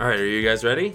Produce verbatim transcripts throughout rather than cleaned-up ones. All right, are you guys ready?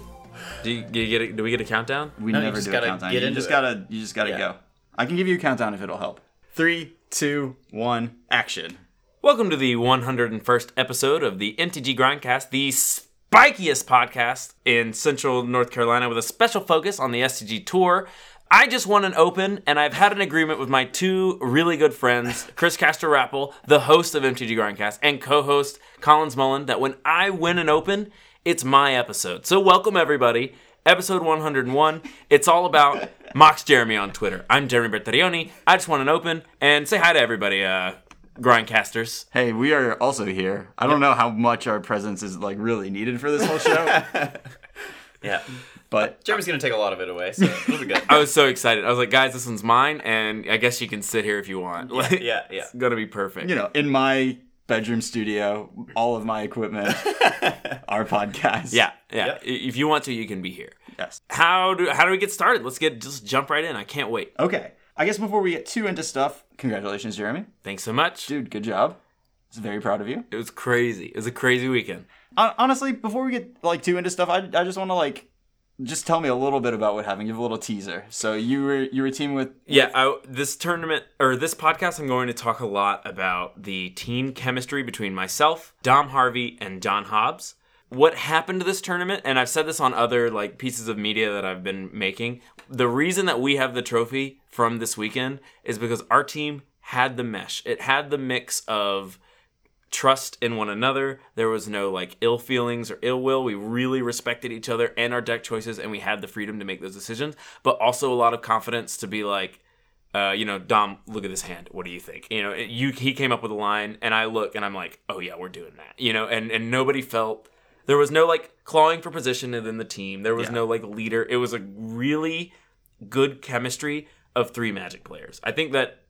Do you, do you get? A, do we get a countdown? We no, never do a countdown. You just gotta. You just gotta yeah. go. I can give you a countdown if it'll help. Three, two, one, action! Welcome to the one hundred first episode of the M T G Grindcast, the spikiest podcast in Central North Carolina, with a special focus on the S C G Tour. I just won an open, and I've had an agreement with my two really good friends, Chris Castor-Rappel, the host of M T G Grindcast, and co-host Collins Mullen, that when I win an open, it's my episode. So welcome, everybody. Episode one hundred one. It's all about Mox Jeremy on Twitter. I'm Jeremy Bertaglioni. I just won an open, and say hi to everybody, uh, Grindcasters. Hey, we are also here. I don't know how much our presence is like really needed for this whole show. yeah. But Jeremy's going to take a lot of it away, so it'll be good. I was so excited. I was like, guys, this one's mine, and I guess you can sit here if you want. Like, yeah, yeah, yeah. It's going to be perfect. You know, in my bedroom studio, all of my equipment, our podcast. Yeah, yeah. Yep. If you want to, you can be here. Yes. How do how do we get started? Let's get just jump right in. I can't wait. Okay. I guess before we get too into stuff, congratulations, Jeremy. Thanks so much. Dude, good job. I was very proud of you. It was crazy. It was a crazy weekend. Honestly, before we get like too into stuff, I, I just want to like... Just tell me a little bit about what happened. Give a little teaser. So you were you were teaming with... with... Yeah, I, this tournament, or this podcast, I'm going to talk a lot about the team chemistry between myself, Dom Harvey, and Don Hobbs. What happened to this tournament, and I've said this on other like pieces of media that I've been making, the reason that we have the trophy from this weekend is because our team had the mesh. It had the mix of trust in one another. There was no like ill feelings or ill will. We really respected each other and our deck choices, and we had the freedom to make those decisions, but also a lot of confidence to be like, uh, you know, Dom, look at this hand. What do you think? You know, it, you he came up with a line, and I look, and I'm like, oh yeah, we're doing that. You know, and and nobody felt there was no like clawing for position within the team. There was yeah. no like leader. It was a really good chemistry of three Magic players. I think that.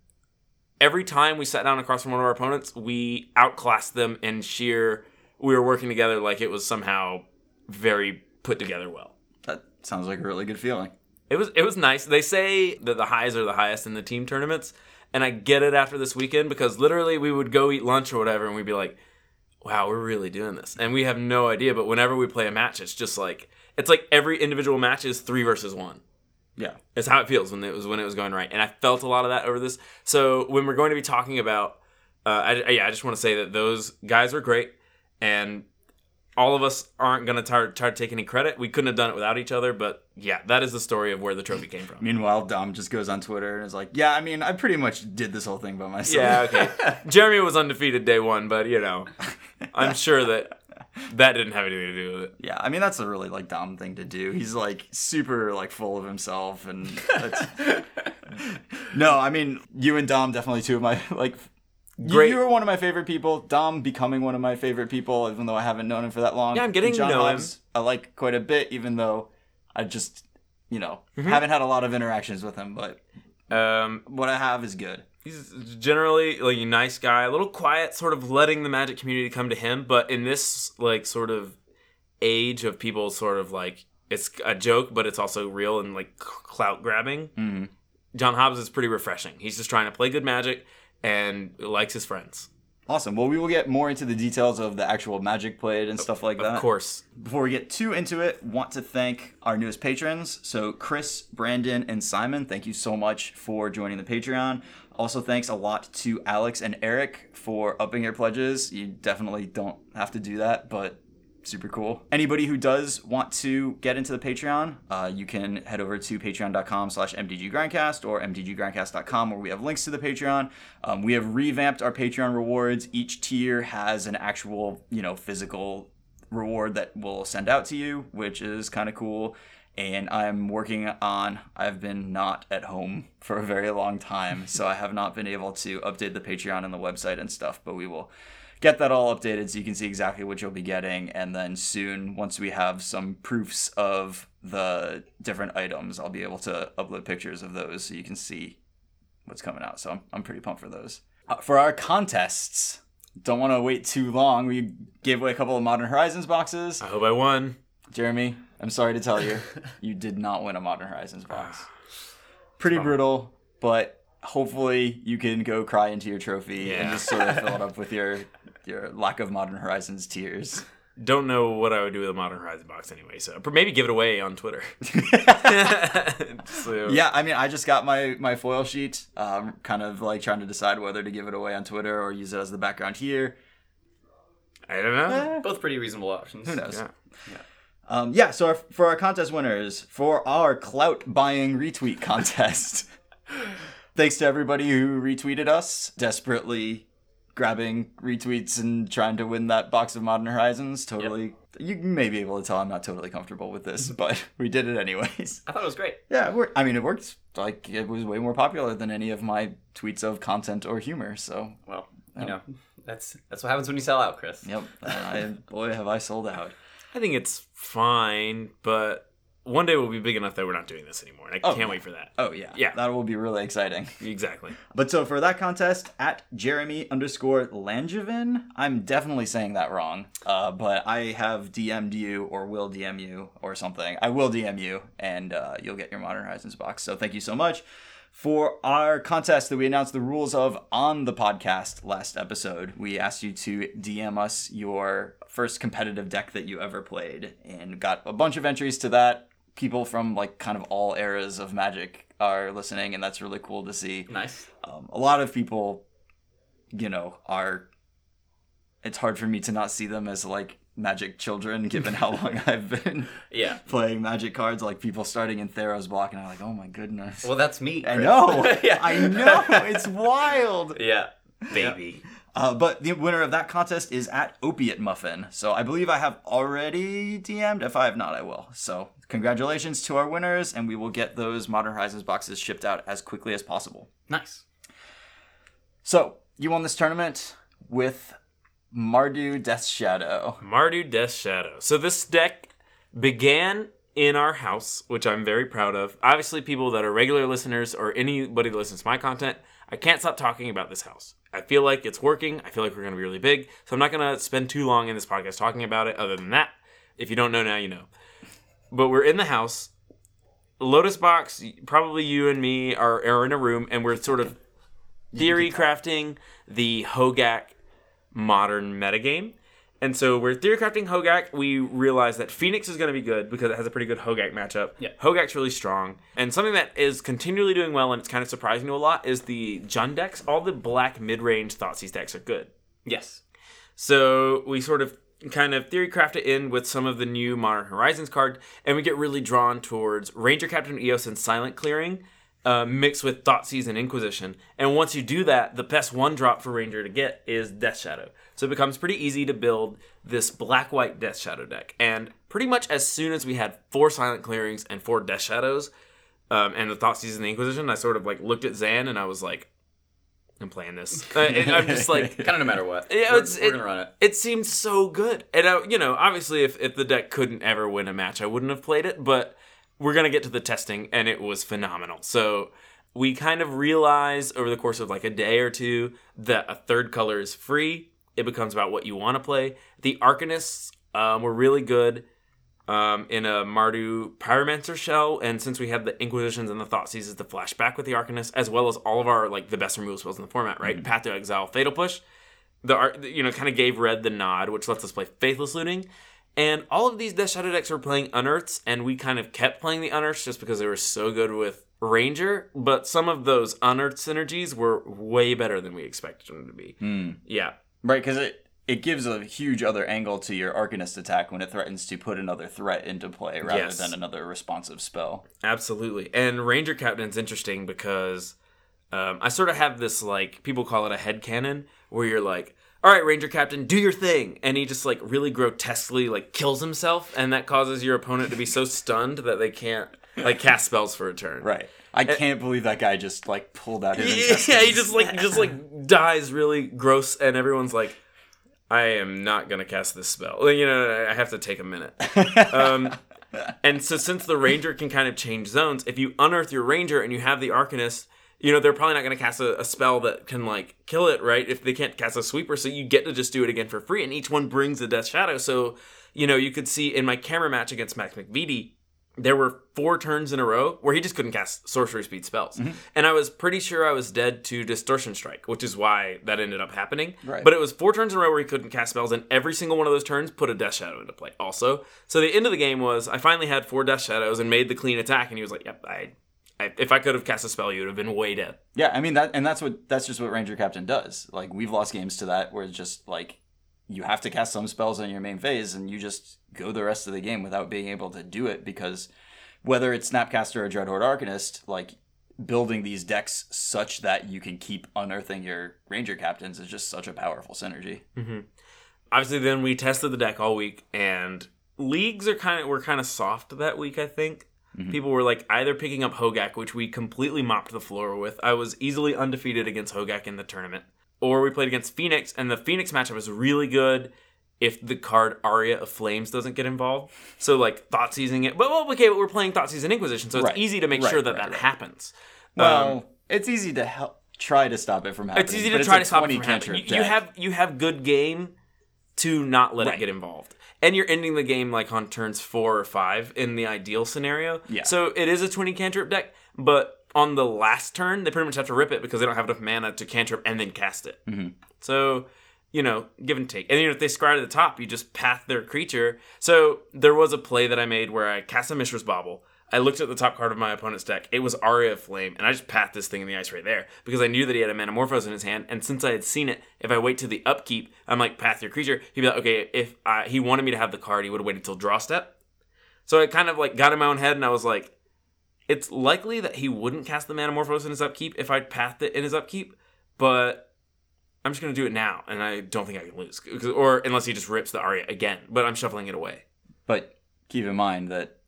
Every time we sat down across from one of our opponents, we outclassed them in sheer... We were working together like it was somehow very put together well. That sounds like a really good feeling. It was it was nice. They say that the highs are the highest in the team tournaments, and I get it after this weekend because literally we would go eat lunch or whatever, and we'd be like, wow, we're really doing this. And we have no idea, but whenever we play a match, it's just like... It's like every individual match is three versus one. Yeah, it's how it feels when it was when it was going right, and I felt a lot of that over this. So when we're going to be talking about, uh, I, I, yeah, I just want to say that those guys were great, and all of us aren't going to try, try to take any credit. We couldn't have done it without each other, but yeah, that is the story of where the trophy came from. Meanwhile, Dom just goes on Twitter and is like, "Yeah, I mean, I pretty much did this whole thing by myself." Yeah, okay. Jeremy was undefeated day one, but you know, I'm sure that. That didn't have anything to do with it. Yeah, I mean, that's a really, like, Dom thing to do. He's, like, super, like, full of himself. And that's... No, I mean, you and Dom definitely two of my, like, great. You, you were one of my favorite people. Dom becoming one of my favorite people, even though I haven't known him for that long. Yeah, I'm getting to know Hobbs, him. I like quite a bit, even though I just, you know, mm-hmm. haven't had a lot of interactions with him. But um, what I have is good. He's generally like a nice guy, a little quiet, sort of letting the Magic community come to him. But in this like sort of age of people sort of like, it's a joke, but it's also real and like clout grabbing. Mm-hmm. John Hobbs is pretty refreshing. He's just trying to play good Magic and likes his friends. Awesome. Well, we will get more into the details of the actual Magic played and stuff like that. Of course. Before we get too into it, want to thank our newest patrons. So Chris, Brandon, and Simon, thank you so much for joining the Patreon. Also, thanks a lot to Alex and Eric for upping your pledges. You definitely don't have to do that, but super cool. Anybody who does want to get into the Patreon, uh, you can head over to patreon.com slash mdggrindcast or mdggrindcast dot com where we have links to the Patreon. Um, we have revamped our Patreon rewards. Each tier has an actual, you know, physical reward that we'll send out to you, which is kind of cool. And I'm working on, I've been not at home for a very long time, so I have not been able to update the Patreon and the website and stuff, but we will get that all updated so you can see exactly what you'll be getting. And then soon, once we have some proofs of the different items, I'll be able to upload pictures of those so you can see what's coming out. So I'm, I'm pretty pumped for those. Uh, for our contests, don't want to wait too long. We gave away a couple of Modern Horizons boxes. I hope I won. Jeremy, I'm sorry to tell you, you did not win a Modern Horizons box. Pretty brutal, but hopefully you can go cry into your trophy yeah. and just sort of fill it up with your your lack of Modern Horizons tears. Don't know what I would do with a Modern Horizon box anyway, so maybe give it away on Twitter. So. Yeah, I mean, I just got my, my foil sheet. Um, kind of like trying to decide whether to give it away on Twitter or use it as the background here. I don't know. Eh. Both pretty reasonable options. Who knows? Yeah. Yeah. Um, yeah, so our, for our contest winners, for our clout-buying retweet contest, thanks to everybody who retweeted us, desperately grabbing retweets and trying to win that box of Modern Horizons. Totally. Yep. You may be able to tell I'm not totally comfortable with this, but we did it anyways. I thought it was great. Yeah, it worked. I mean, it worked. Like, it was way more popular than any of my tweets of content or humor, so. Well, you um, know, that's that's what happens when you sell out, Chris. Yep. Uh, I, boy, have I sold out. I think it's fine, but one day we'll be big enough that we're not doing this anymore, and I oh, can't wait for that. Oh, yeah. Yeah. That will be really exciting. Exactly. But so for that contest, at Jeremy underscore Langevin, I'm definitely saying that wrong, uh, but I have D M'd you or will D M you or something. I will D M you, and uh, you'll get your Modern Horizons box, so thank you so much. For our contest that we announced the rules of on the podcast last episode, we asked you to D M us your first competitive deck that you ever played and got a bunch of entries to that. People from like kind of all eras of Magic are listening, and that's really cool to see. Nice. Um, a lot of people, you know, are... It's hard for me to not see them as like Magic children, given how long I've been yeah. playing Magic cards. Like, people starting in Theros block, and I'm like, oh my goodness. Well, that's me, Chris. I know. yeah. I know. It's wild. Yeah. Baby. Yeah. Uh, but the winner of that contest is at Opiate Muffin. So I believe I have already D M'd. If I have not, I will. So congratulations to our winners, and we will get those Modern Horizons boxes shipped out as quickly as possible. Nice. So you won this tournament with... Mardu Death's Shadow. Mardu Death's Shadow. So this deck began in our house, which I'm very proud of. Obviously, people that are regular listeners or anybody that listens to my content, I can't stop talking about this house. I feel like it's working. I feel like we're going to be really big. So I'm not going to spend too long in this podcast talking about it. Other than that, if you don't know now, you know. But we're in the house. Lotus Box, probably you and me are, are in a room, and we're sort of theory crafting the Hogaak Modern metagame. And so we're theory crafting Hogaak. We realize that Phoenix is going to be good because it has a pretty good Hogaak matchup. Yeah. Hogaak's really strong. And something that is continually doing well, and it's kind of surprising to a lot, is the Jund decks. All the black mid-range Thoughtseize decks are good. Yes. So we sort of kind of theory craft it in with some of the new Modern Horizons card, and we get really drawn towards Ranger Captain of Eos and Silent Clearing, Uh, mixed with Thoughtseize and Inquisition. And once you do that, the best one drop for Ranger to get is Death Shadow. So it becomes pretty easy to build this black-white Death Shadow deck. And pretty much as soon as we had four Silent Clearings and four Death Shadows, um, and the Thoughtseize and the Inquisition, I sort of like looked at Xan and I was like, I'm playing this. uh, and I'm just like... kind of no matter what. It, we're we're going to run it. It seemed so good. And, I, you know, obviously if, if the deck couldn't ever win a match, I wouldn't have played it, but... We're going to get to the testing, and it was phenomenal. So we kind of realize over the course of like a day or two that a third color is free. It becomes about what you want to play. The Arcanists um, were really good um, in a Mardu Pyromancer shell, and since we had the Inquisitions and the Thoughtseizes to flash back with the Arcanists, as well as all of our, like, the best removal spells in the format, right? Mm-hmm. Path to Exile, Fatal Push, the you know, kind of gave red the nod, which lets us play Faithless Looting. And all of these Death Shadow decks were playing Unearths, and we kind of kept playing the Unearths just because they were so good with Ranger. But some of those Unearth synergies were way better than we expected them to be. Mm. Yeah. Right, because it, it gives a huge other angle to your Arcanist attack when it threatens to put another threat into play rather yes. than another responsive spell. Absolutely. And Ranger Captain's interesting because um, I sort of have this, like, people call it a headcanon, where you're like, all right, Ranger Captain, do your thing. And he just, like, really grotesquely, like, kills himself. And that causes your opponent to be so stunned that they can't, like, cast spells for a turn. Right. I and, can't believe that guy just, like, pulled out his intestines. Yeah, he just, like, just, like, dies really gross. And everyone's like, I am not going to cast this spell. You know, I have to take a minute. Um, and so since the Ranger can kind of change zones, if you unearth your Ranger and you have the Arcanist... You know, they're probably not going to cast a, a spell that can, like, kill it, right? If they can't cast a sweeper, so you get to just do it again for free. And each one brings a Death Shadow. So, you know, you could see in my camera match against Max McVitie, there were four turns in a row where he just couldn't cast sorcery speed spells. Mm-hmm. And I was pretty sure I was dead to Distortion Strike, which is why that ended up happening. Right. But it was four turns in a row where he couldn't cast spells, and every single one of those turns put a Death Shadow into play also. So the end of the game was I finally had four Death Shadows and made the clean attack, and he was like, yep, I... I, if I could have cast a spell, you would have been way dead. Yeah, I mean, that, and that's what that's just what Ranger Captain does. Like, we've lost games to that where it's just, like, you have to cast some spells in your main phase, and you just go the rest of the game without being able to do it, because whether it's Snapcaster or Dreadhorde Arcanist, like, building these decks such that you can keep unearthing your Ranger Captains is just such a powerful synergy. Mm-hmm. Obviously, then we tested the deck all week, and leagues are kind of were kind of soft that week, I think. Mm-hmm. People were, like, either picking up Hogaak, which we completely mopped the floor with. I was easily undefeated against Hogaak in the tournament. Or we played against Phoenix, and the Phoenix matchup is really good if the card Aria of Flames doesn't get involved. So, like, Thoughtseizing it. But, well, okay, but we're playing Thoughtseizing Inquisition, so it's right. easy to make right, sure that right, that right. happens. Well, um, it's easy to help, try to stop it from happening. It's easy to try to stop it from happening. You, you, have, you have good game to not let right. it get involved. And you're ending the game like on turns four or five in the ideal scenario. Yeah. So it is a twenty cantrip deck, but on the last turn, they pretty much have to rip it because they don't have enough mana to cantrip and then cast it. Mm-hmm. So, you know, give and take. And then if they scry to the top, you just path their creature. So there was a play that I made where I cast a Mishra's Bauble. I looked at the top card of my opponent's deck. It was Aria of Flame, and I just pathed this Thing in the Ice right there because I knew that he had a Manamorphose in his hand, and since I had seen it, if I wait to the upkeep, I'm like, path your creature. He'd be like, okay, if I, he wanted me to have the card, he would have waited till draw step. So I kind of like got in my own head, and I was like, it's likely that he wouldn't cast the Manamorphose in his upkeep if I'd pathed it in his upkeep, but I'm just going to do it now, and I don't think I can lose, or unless he just rips the Aria again, but I'm shuffling it away. But keep in mind that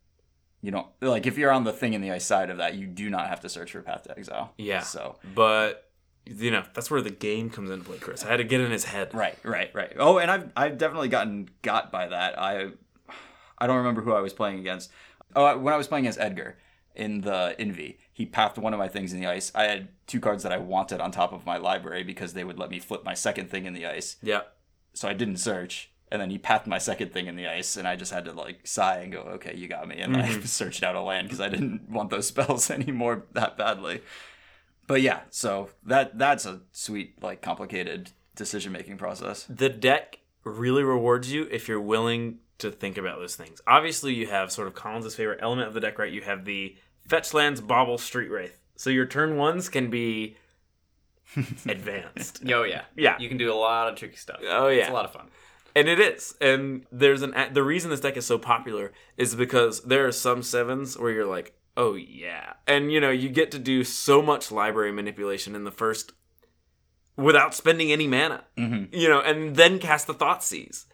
you don't, like, if you're on the Thing in the Ice side of that, you do not have to search for Path to Exile. Yeah. So, but you know, that's where the game comes into play, Chris. I had to get in his head. Right, right, right. Oh, and I've I've definitely gotten got by that. I I don't remember who I was playing against. Oh, I, when I was playing against Edgar in the Envy, he pathed one of my Things in the Ice. I had two cards that I wanted on top of my library because they would let me flip my second Thing in the Ice. Yeah. So I didn't search. And then he pathed my second Thing in the Ice, and I just had to, like, sigh and go, okay, you got me. And mm-hmm. I searched out a land because I didn't want those spells anymore that badly. But yeah, so that that's a sweet, like, complicated decision-making process. The deck really rewards you if you're willing to think about those things. Obviously, you have sort of Collins' favorite element of the deck, right? You have the Fetch Lands, Bauble, Street Wraith. So your turn ones can be advanced. Oh, yeah. Yeah. You can do a lot of tricky stuff. Oh, yeah. It's a lot of fun. And it is. And there's an the reason this deck is so popular is because there are some sevens where you're like, oh, yeah. And, you know, you get to do so much library manipulation in the first without spending any mana, mm-hmm. you know, and then cast the Thoughtseize.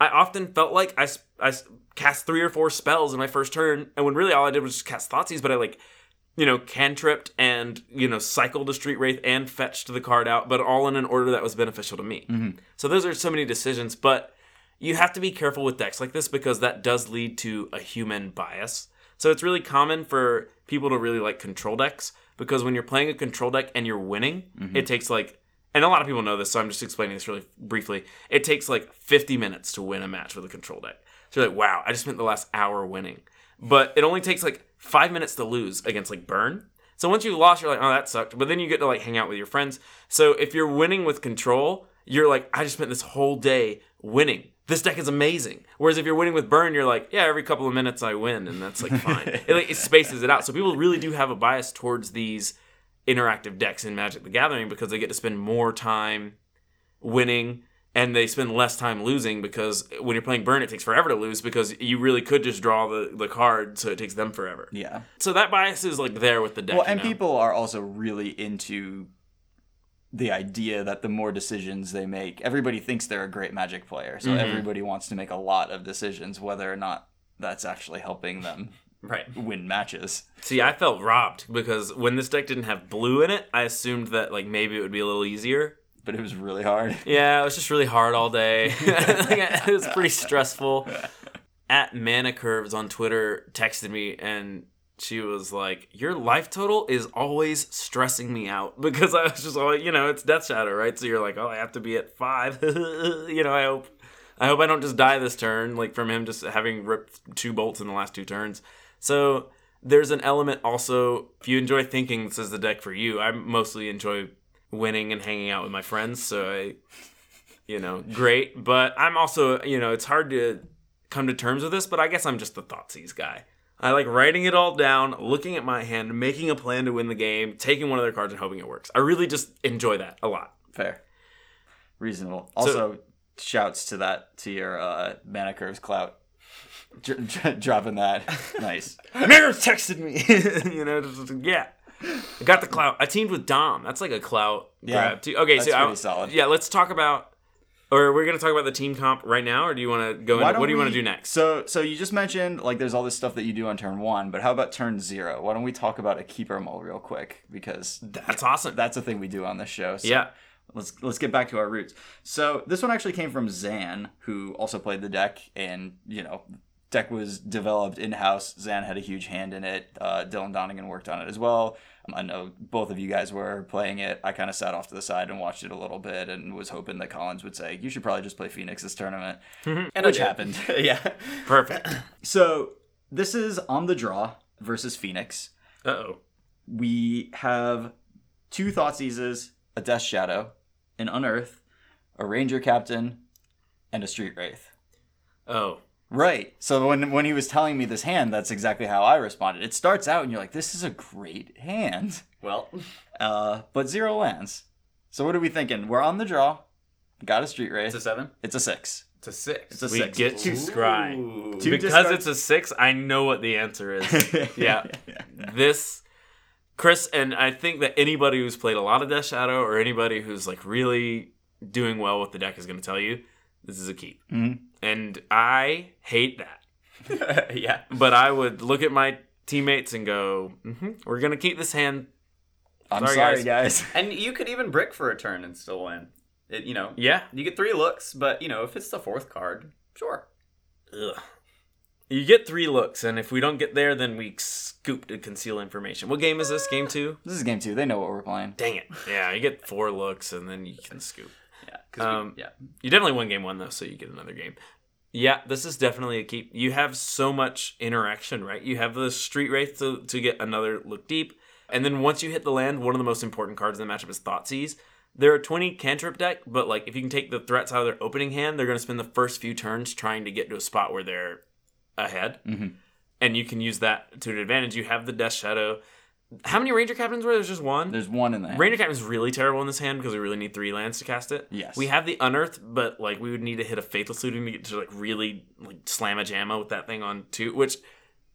I often felt like I, I cast three or four spells in my first turn, and when really all I did was just cast Thoughtseize, but I, like, you know, cantripped and, you know, cycled a Street Wraith and fetched the card out, but all in an order that was beneficial to me. Mm-hmm. So those are so many decisions, but you have to be careful with decks like this because that does lead to a human bias. So it's really common for people to really like control decks because when you're playing a control deck and you're winning, mm-hmm. it takes like, and a lot of people know this, so I'm just explaining this really briefly. It takes like fifty minutes to win a match with a control deck. So you're like, wow, I just spent the last hour winning. But it only takes like five minutes to lose against like Burn. So once you lost, you're like, oh, that sucked. But then you get to like hang out with your friends. So if you're winning with control, you're like, I just spent this whole day winning. This deck is amazing. Whereas if you're winning with Burn, you're like, yeah, every couple of minutes I win. And that's like fine. it, like, it spaces it out. So people really do have a bias towards these interactive decks in Magic the Gathering because they get to spend more time winning. And they spend less time losing because when you're playing Burn, it takes forever to lose because you really could just draw the, the card, so it takes them forever. Yeah. So that bias is, like, there with the deck. Well, and you know? People are also really into the idea that the more decisions they make, everybody thinks they're a great Magic player, so mm-hmm. everybody wants to make a lot of decisions, whether or not that's actually helping them right. win matches. See, I felt robbed because when this deck didn't have blue in it, I assumed that, like, maybe it would be a little easier. But it was really hard. Yeah, it was just really hard all day. It was pretty stressful. At Mana Curves on Twitter texted me, and she was like, your life total is always stressing me out. Because I was just like, you know, it's Death Shadow, right? So you're like, oh, I have to be at five. You know, I hope I hope I don't just die this turn, like from him just having ripped two bolts in the last two turns. So there's an element also, if you enjoy thinking, this is the deck for you. I mostly enjoy winning and hanging out with my friends, so I, you know, great. But I'm also, you know, it's hard to come to terms with this, but I guess I'm just the Thoughtseize guy. I like writing it all down, looking at my hand, making a plan to win the game, taking one of their cards and hoping it works. I really just enjoy that a lot. Fair. Reasonable. Also, so, shouts to that, to your uh, Mana Curves clout. Dr- dr- dropping that. Nice. Mirrors texted me. You know, just, yeah. I got the clout. I teamed with Dom. That's like a clout yeah, grab, too. Okay, that's so pretty I, solid. Yeah, let's talk about... Or we're going to talk about the team comp right now, or do you want to go into... What do you want to do next? So so you just mentioned, like, there's all this stuff that you do on turn one, but how about turn zero? Why don't we talk about a Keeper Mull real quick? Because... That's awesome. That's a thing we do on this show. So yeah. Let's let's get back to our roots. So this one actually came from Xan, who also played the deck, and, you know, deck was developed in-house. Xan had a huge hand in it. Uh, Dylan Donegan worked on it as well. I know both of you guys were playing it. I kind of sat off to the side and watched it a little bit and was hoping that Collins would say, you should probably just play Phoenix this tournament. And which happened. Yeah. Perfect. So this is On the Draw versus Phoenix. Uh-oh. We have two Thoughtseizes, a Death's Shadow, an Unearth, a Ranger Captain, and a Street Wraith. Oh. Right. So when when he was telling me this hand, that's exactly how I responded. It starts out and you're like, this is a great hand. Well, uh, but zero lands. So what are we thinking? We're on the draw. Got a Street Wraith. It's a seven? It's a six. It's a six. It's a we six. We get to scry. Because discard- it's a six, I know what the answer is. Yeah. This, Chris, and I think that anybody who's played a lot of Death Shadow or anybody who's like really doing well with the deck is going to tell you, this is a keep. Mm-hmm. And I hate that. Yeah. But I would look at my teammates and go, mm-hmm, we're going to keep this hand. I'm sorry, sorry guys. guys. And you could even brick for a turn and still win. It, you know. Yeah. You get three looks, but, you know, if it's the fourth card, sure. Ugh. You get three looks, and if we don't get there, then we scoop to conceal information. What game is this? Game two? This is game two. They know what we're playing. Dang it. Yeah, you get four looks, and then you can scoop. Yeah, um, we, yeah, you definitely won game one though, so you get another game. Yeah, this is definitely a keep. You have so much interaction, right? You have the Street Wraith to, to get another look deep, and then once you hit the land, one of the most important cards in the matchup is Thoughtseize. They're a twenty cantrip deck, but like if you can take the threats out of their opening hand, they're going to spend the first few turns trying to get to a spot where they're ahead, mm-hmm. and you can use that to an advantage. You have the Death Shadow. How many Ranger Captains were there? There's just one? There's one in the hand. Ranger Captain's really terrible in this hand because we really need three lands to cast it. Yes. We have the Unearth, but like we would need to hit a Faithless Looting to get to like really like slam a jamma with that thing on two, which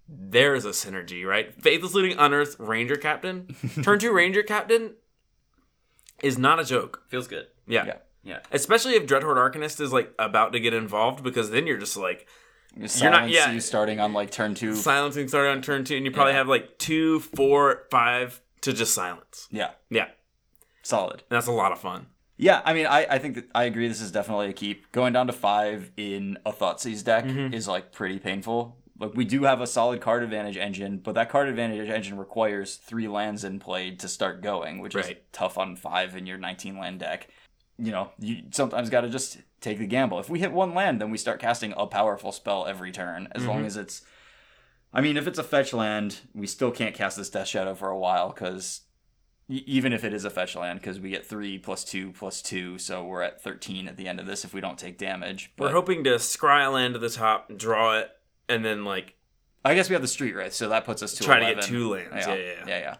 there is a synergy, right? Faithless Looting, Unearth, Ranger Captain. Turn two Ranger Captain is not a joke. Feels good. Yeah. Yeah. Yeah. Especially if Dreadhorde Arcanist is like about to get involved, because then you're just like... Silence you're not, yeah. you starting on, like, turn two. Silencing starting on turn two, and you probably yeah. have, like, two, four, five to just silence. Yeah. Yeah. Solid. And that's a lot of fun. Yeah, I mean, I, I think that I agree this is definitely a keep. Going down to five in a Thoughtseize deck mm-hmm. is, like, pretty painful. Like, we do have a solid card advantage engine, but that card advantage engine requires three lands in play to start going, which right. is tough on five in your nineteen-land deck. You know, you sometimes got to just take the gamble. If we hit one land, then we start casting a powerful spell every turn, as mm-hmm. long as it's... I mean, if it's a fetch land, we still can't cast this Death Shadow for a while, because y- even if it is a fetch land, because we get three plus two plus two, so we're at thirteen at the end of this if we don't take damage. But... We're hoping to scry a land to the top, draw it, and then, like... I guess we have the Street Wraith, so that puts us to try eleven. Try to get two lands, yeah, yeah, yeah. yeah, yeah.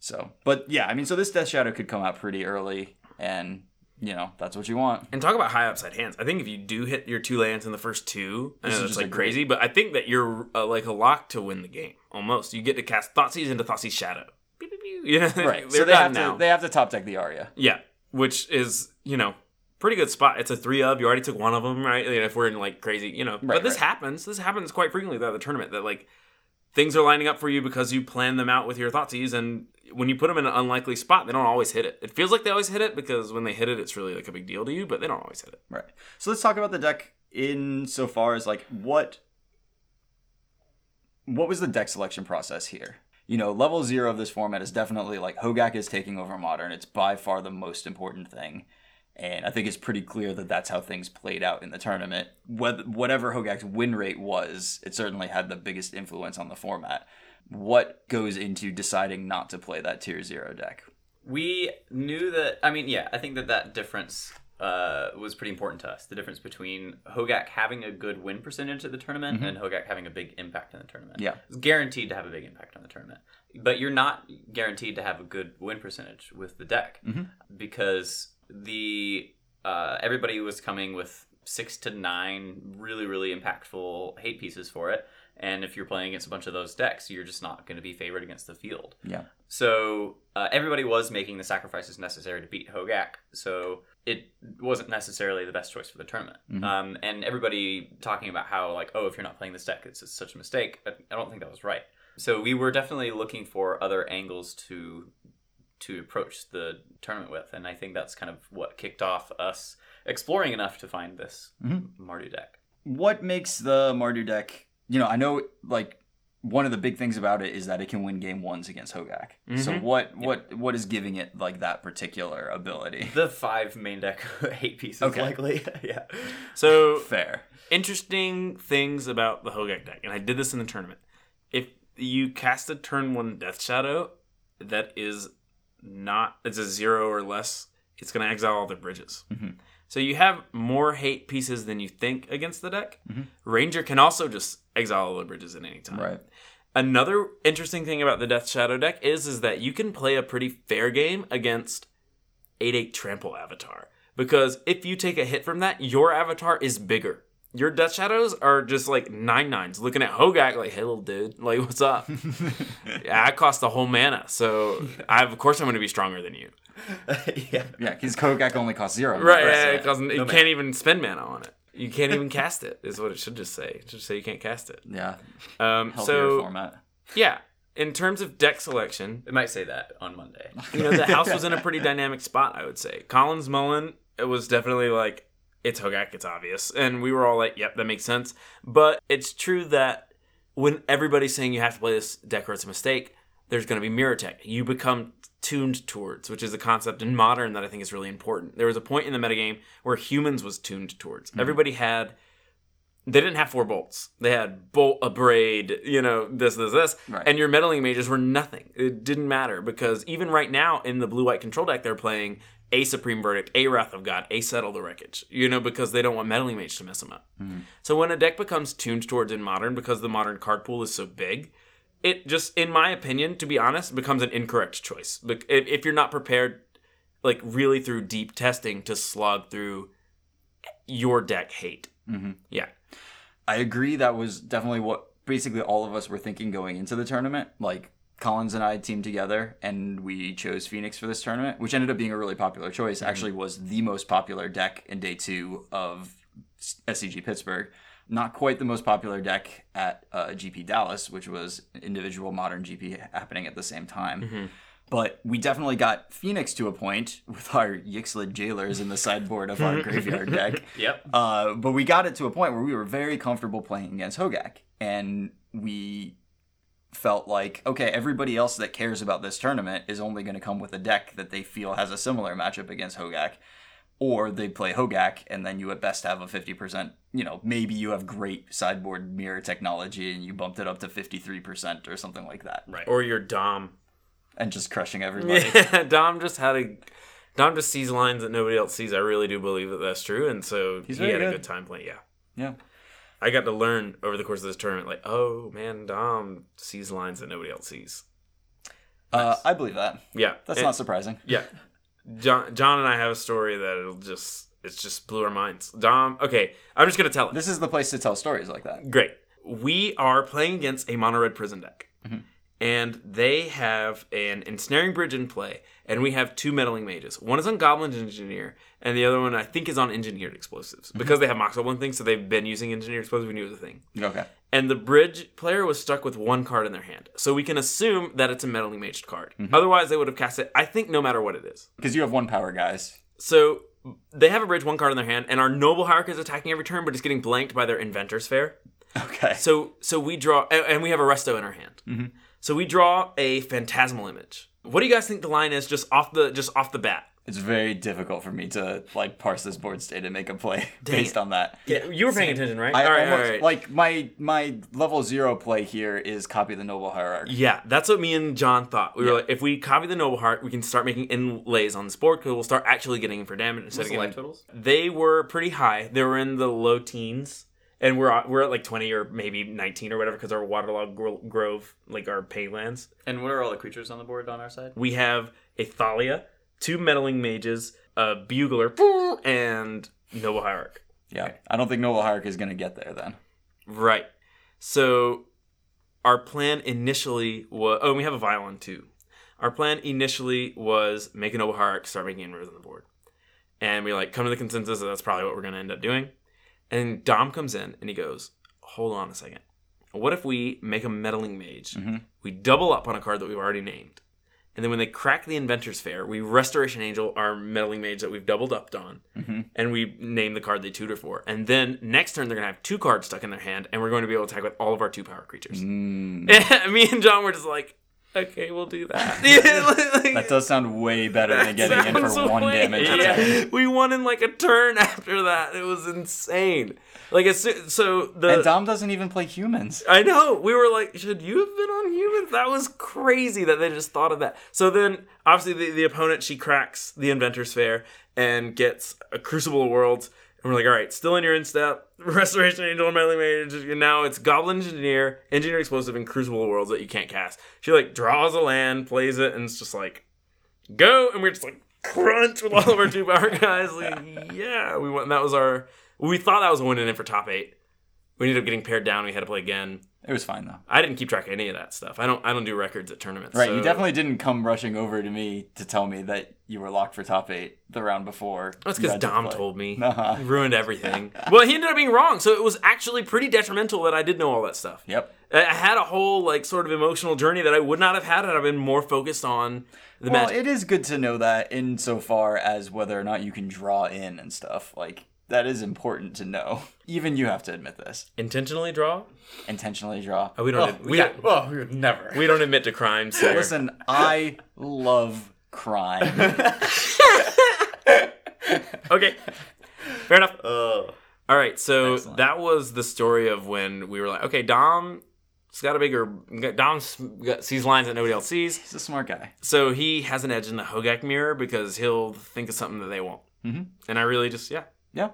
So, but, yeah, I mean, so this Death Shadow could come out pretty early, and... You know, that's what you want. And talk about high upside hands. I think if you do hit your two lands in the first two, I know that's like crazy, but I think that you're uh, like a lock to win the game, almost. You get to cast Thoughtseize into Thoughtseize Shadow. Beep, beep, beep. You know? Right. So they have, to, they have to top deck the Aria. Yeah, which is, you know, pretty good spot. It's a three of. You already took one of them, right? You know, if we're in like crazy, you know. Right, but this right. happens. This happens quite frequently throughout the tournament, that like things are lining up for you because you plan them out with your Thoughtseize, and when you put them in an unlikely spot, they don't always hit it. It feels like they always hit it because when they hit it, it's really like a big deal to you, but they don't always hit it. Right. So let's talk about the deck in so far as like what, what was the deck selection process here? You know, level zero of this format is definitely like Hogaak is taking over Modern. It's by far the most important thing. And I think it's pretty clear that that's how things played out in the tournament. Whether, whatever Hogaak's win rate was, it certainly had the biggest influence on the format. What goes into deciding not to play that tier zero deck? We knew that, I mean, yeah, I think that that difference uh, was pretty important to us. The difference between Hogaak having a good win percentage at the tournament mm-hmm. and Hogaak having a big impact on the tournament. Yeah. It's guaranteed to have a big impact on the tournament. But you're not guaranteed to have a good win percentage with the deck mm-hmm. because... The uh, everybody was coming with six to nine really, really impactful hate pieces for it. And if you're playing against a bunch of those decks, you're just not going to be favored against the field. Yeah. So uh, everybody was making the sacrifices necessary to beat Hogaak. So it wasn't necessarily the best choice for the tournament. Mm-hmm. Um, and everybody talking about how, like, oh, if you're not playing this deck, it's, it's such a mistake. I, I don't think that was right. So we were definitely looking for other angles to... to approach the tournament with, and I think that's kind of what kicked off us exploring enough to find this mm-hmm. Mardu deck. What makes the Mardu deck? You know, I know like one of the big things about it is that it can win game ones against Hogaak. Mm-hmm. So what yeah. what what is giving it like that particular ability? The five main deck hate pieces, okay. likely. yeah. So fair. Interesting things about the Hogaak deck, and I did this in the tournament. If you cast a turn one Death Shadow, that is not it's a zero or less, it's going to exile all their bridges. Mm-hmm. So you have more hate pieces than you think against the deck. Mm-hmm. Ranger can also just exile all the bridges at any time. Right. Another interesting thing about the Death Shadow deck is, is that you can play a pretty fair game against eight eight Trample Avatar. Because if you take a hit from that, your Avatar is bigger. Your Death Shadows are just like nine nines looking at Hogaak like, hey, little dude, like, what's up? I cost a whole mana, so I, of course I'm going to be stronger than you. yeah, yeah, because Hogaak only costs zero. Right, yeah, it costs, no you mana. Can't even spend mana on it. You can't even cast it, is what it should just say. It should say you can't cast it. Yeah, um, healthier so, format. Yeah, in terms of deck selection. It might say that on Monday. You know, the house was in a pretty dynamic spot, I would say. Collins Mullen, it was definitely like, it's Hogaak, it's obvious. And we were all like, yep, that makes sense. But it's true that when everybody's saying you have to play this deck or it's a mistake, there's going to be mirror tech. You become tuned towards, which is a concept in Modern that I think is really important. There was a point in the metagame where Humans was tuned towards. Mm-hmm. Everybody had... They didn't have four bolts. They had bolt, a braid, you know, this, this, this. Right. And your meddling mages were nothing. It didn't matter because even right now in the blue-white control deck, they're playing a Supreme Verdict, a Wrath of God, a Settle the Wreckage, you know, because they don't want meddling mage to mess them up. Mm-hmm. So when a deck becomes tuned towards in Modern, because the Modern card pool is so big, it just, in my opinion, to be honest, becomes an incorrect choice. If you're not prepared, like really through deep testing, to slog through your deck hate. Mm-hmm. Yeah. I agree. That was definitely what basically all of us were thinking going into the tournament. Like Collins and I teamed together and we chose Phoenix for this tournament, which ended up being a really popular choice. Mm-hmm. Actually was the most popular deck in day two of S C G Pittsburgh. Not quite the most popular deck at uh, G P Dallas, which was individual Modern G P happening at the same time. Mm-hmm. But we definitely got Phoenix to a point with our Yixlid Jailers in the sideboard of our graveyard deck. Yep. Uh, but we got it to a point where we were very comfortable playing against Hogaak. And we felt like, okay, everybody else that cares about this tournament is only going to come with a deck that they feel has a similar matchup against Hogaak. Or they play Hogaak, and then you at best have a fifty percent, you know, maybe you have great sideboard mirror technology and you bumped it up to fifty-three percent or something like that. Right. Or your Dom... And just crushing everybody. Yeah, Dom just had a, Dom just sees lines that nobody else sees. I really do believe that that's true, and so He's he had good. a good time playing. Yeah, yeah. I got to learn over the course of this tournament, like, oh man, Dom sees lines that nobody else sees. Nice. Uh, I believe that. Yeah, that's and, not surprising. Yeah, John, John and I have a story that it'll just, it's just blew our minds. Dom, okay, I'm just gonna tell it. This is the place to tell stories like that. Great. We are playing against a mono red prison deck. Mm-hmm. And they have an Ensnaring Bridge in play, and we have two Meddling Mages. One is on Goblin Engineer, and the other one, I think, is on Engineered Explosives. Because they have Moxel one thing, so they've been using Engineered Explosives, we knew it was a thing. Okay. And the Bridge player was stuck with one card in their hand. So we can assume that it's a Meddling Mage card. Mm-hmm. Otherwise, they would have cast it, I think, no matter what it is. Because you have one power, guys. So they have a Bridge, one card in their hand, and our Noble Hierarch is attacking every turn, but it's getting blanked by their Inventor's Fair. Okay. So so we draw, and we have a Resto in our hand. Mm-hmm. So we draw a Phantasmal Image. What do you guys think the line is just off the just off the bat? It's very difficult for me to like parse this board state and make a play Dang based it. on that. Yeah, you were paying attention, right? I all right, almost, all right. Like my my level zero play here is copy the Noble Hierarch. Yeah, that's what me and John thought. We yeah. were like, if we copy the Noble Hierarch, we can start making inlays on this board because we'll start actually getting in for damage instead What's of getting life totals. They were pretty high. They were in the low teens, and we're we're at like twenty or maybe nineteen or whatever because our waterlogged gro- grove, like our pay lands. And what are all the creatures on the board on our side? We have a Thalia, two Meddling Mages, a Bugler, and Noble Hierarch. Yeah, okay. I don't think Noble Hierarch is going to get there then. Right. So our plan initially was... Oh, and we have a Violin too. Our plan initially was make a Noble Hierarch, start making inroads on the board. And we like come to the consensus that that's probably what we're going to end up doing. And Dom comes in and he goes, hold on a second. What if we make a Meddling Mage? Mm-hmm. We double up on a card that we've already named. And then when they crack the Inventor's Fair, we Restoration Angel our Meddling Mage that we've doubled up on, mm-hmm. and we name the card they tutor for. And then next turn, they're going to have two cards stuck in their hand, and we're going to be able to attack with all of our two-power creatures. Mm. And me and John were just like, okay, we'll do that. like, that does sound way better than getting in for one way. damage. Yeah. We won in like a turn after that. It was insane. Like as soon, so the And Dom doesn't even play humans. I know. We were like, should you have been on humans? That was crazy that they just thought of that. So then obviously the, the opponent, she cracks the Inventor's Fair and gets a Crucible of Worlds. And we're like, all right, still in your instep, Restoration Angel and Meddling Mage. And now it's Goblin Engineer, Engineer Explosive, and Crucible of Worlds that you can't cast. She, like, draws a land, plays it, and it's just like, go! And we're just like, crunch with all of our two-power guys. Like, yeah, we went. That was our... We thought that was a win-in for top eight. We ended up getting pared down. We had to play again. It was fine, though. I didn't keep track of any of that stuff. I don't I don't do records at tournaments. Right, so. You definitely didn't come rushing over to me to tell me that you were locked for top eight the round before. That's because Dom told me. Uh-huh. He ruined everything. Well, he ended up being wrong, so it was actually pretty detrimental that I did know all that stuff. Yep. I had a whole like sort of emotional journey that I would not have had had I been more focused on the well, Magic. Well, it is good to know that insofar as whether or not you can draw in and stuff, like... That is important to know. Even you have to admit this. Intentionally draw? Intentionally draw. Oh, we don't. Oh, ad- we yeah. don't, well, we would never. We don't admit to crimes. Sir. Listen, I love crime. Okay, fair enough. Uh, All right, so excellent. That was the story of when we were like, okay, Dom's got a bigger. Dom sees lines that nobody else sees. He's a smart guy. So he has an edge in the Hogaak mirror because he'll think of something that they won't. Mm-hmm. And I really just yeah. Yeah.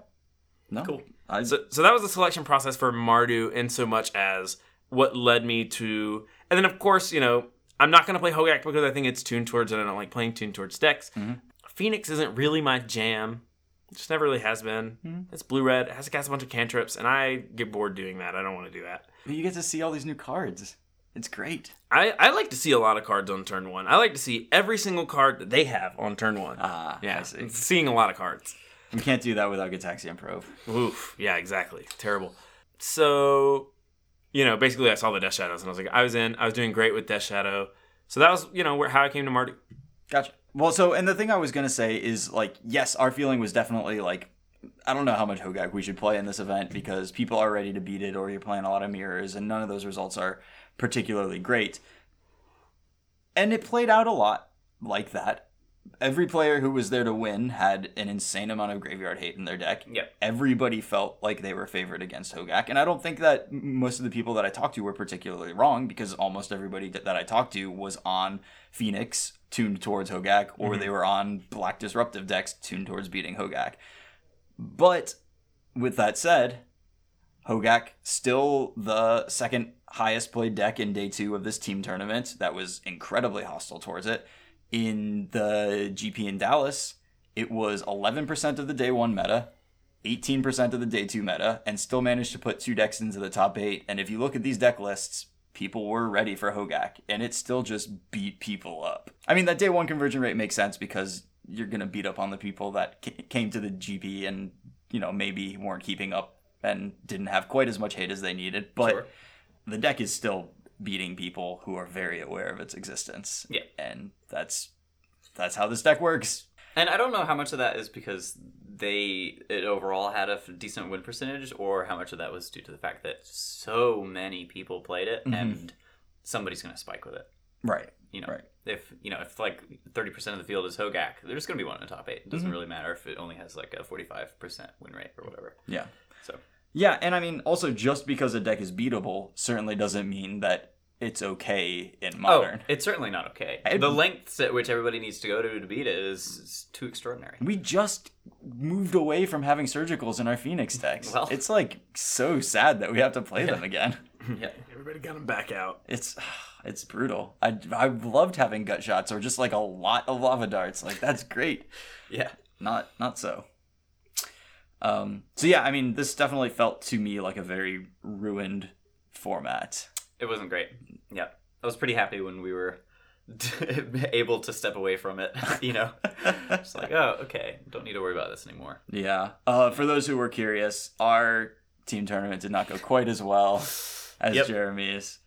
No. Cool. I... So, so that was the selection process for Mardu in so much as what led me to... And then, of course, you know, I'm not going to play Hogaak because I think it's tuned towards and I don't like playing tuned towards decks. Mm-hmm. Phoenix isn't really my jam. It just never really has been. Mm-hmm. It's blue-red. It has to cast a bunch of cantrips, and I get bored doing that. I don't want to do that. But you get to see all these new cards. It's great. I, I like to see a lot of cards on turn one. I like to see every single card that they have on turn one. Ah, yeah, I see. It's seeing a lot of cards. You can't do that without Gitaxian Probe. Oof. Yeah, exactly. Terrible. So, you know, basically I saw the Death Shadows and I was like, I was in. I was doing great with Death Shadow. So that was, you know, where, how I came to Mardu. Gotcha. Well, so, and the thing I was going to say is, like, yes, our feeling was definitely, like, I don't know how much Hogaak we should play in this event because people are ready to beat it or you're playing a lot of mirrors and none of those results are particularly great. And it played out a lot like that. Every player who was there to win had an insane amount of graveyard hate in their deck. Yep. Everybody felt like they were favored against Hogaak. And I don't think that most of the people that I talked to were particularly wrong because almost everybody that I talked to was on Phoenix tuned towards Hogaak or mm-hmm. they were on Black Disruptive decks tuned towards beating Hogaak. But with that said, Hogaak still the second highest played deck in day two of this team tournament that was incredibly hostile towards it. In the G P in Dallas, it was eleven percent of the day one meta, eighteen percent of the day two meta, and still managed to put two decks into the top eight. And if you look at these deck lists, people were ready for Hogaak, and it still just beat people up. I mean, that day one conversion rate makes sense because you're going to beat up on the people that c- came to the G P and, you know, maybe weren't keeping up and didn't have quite as much hate as they needed. But sure. The deck is still beating people who are very aware of its existence. Yeah. And that's that's how this deck works. And I don't know how much of that is because they it overall had a decent win percentage or how much of that was due to the fact that so many people played it mm-hmm. and somebody's going to spike with it. Right. you know, right. if, you know, if like thirty percent of the field is Hogaak, there's going to be one in the top eight. It doesn't mm-hmm. really matter if it only has like a forty-five percent win rate or whatever. Yeah. So. Yeah. And I mean, also just because a deck is beatable certainly doesn't mean that it's okay in Modern. Oh, it's certainly not okay. I'd... The lengths at which everybody needs to go to to beat it is, is too extraordinary. We just moved away from having Surgicals in our Phoenix decks. Well, it's like so sad that we have to play yeah. them again. Yeah, everybody got them back out. It's it's brutal. I, I loved having gut shots or just like a lot of lava darts. Like that's great. Yeah, not not so. Um. So yeah, I mean, this definitely felt to me like a very ruined format. It wasn't great. Yeah. I was pretty happy when we were able to step away from it, you know. Just like, oh, okay, don't need to worry about this anymore. Yeah. Uh, for those who were curious, our team tournament did not go quite as well as yep. Jeremy's.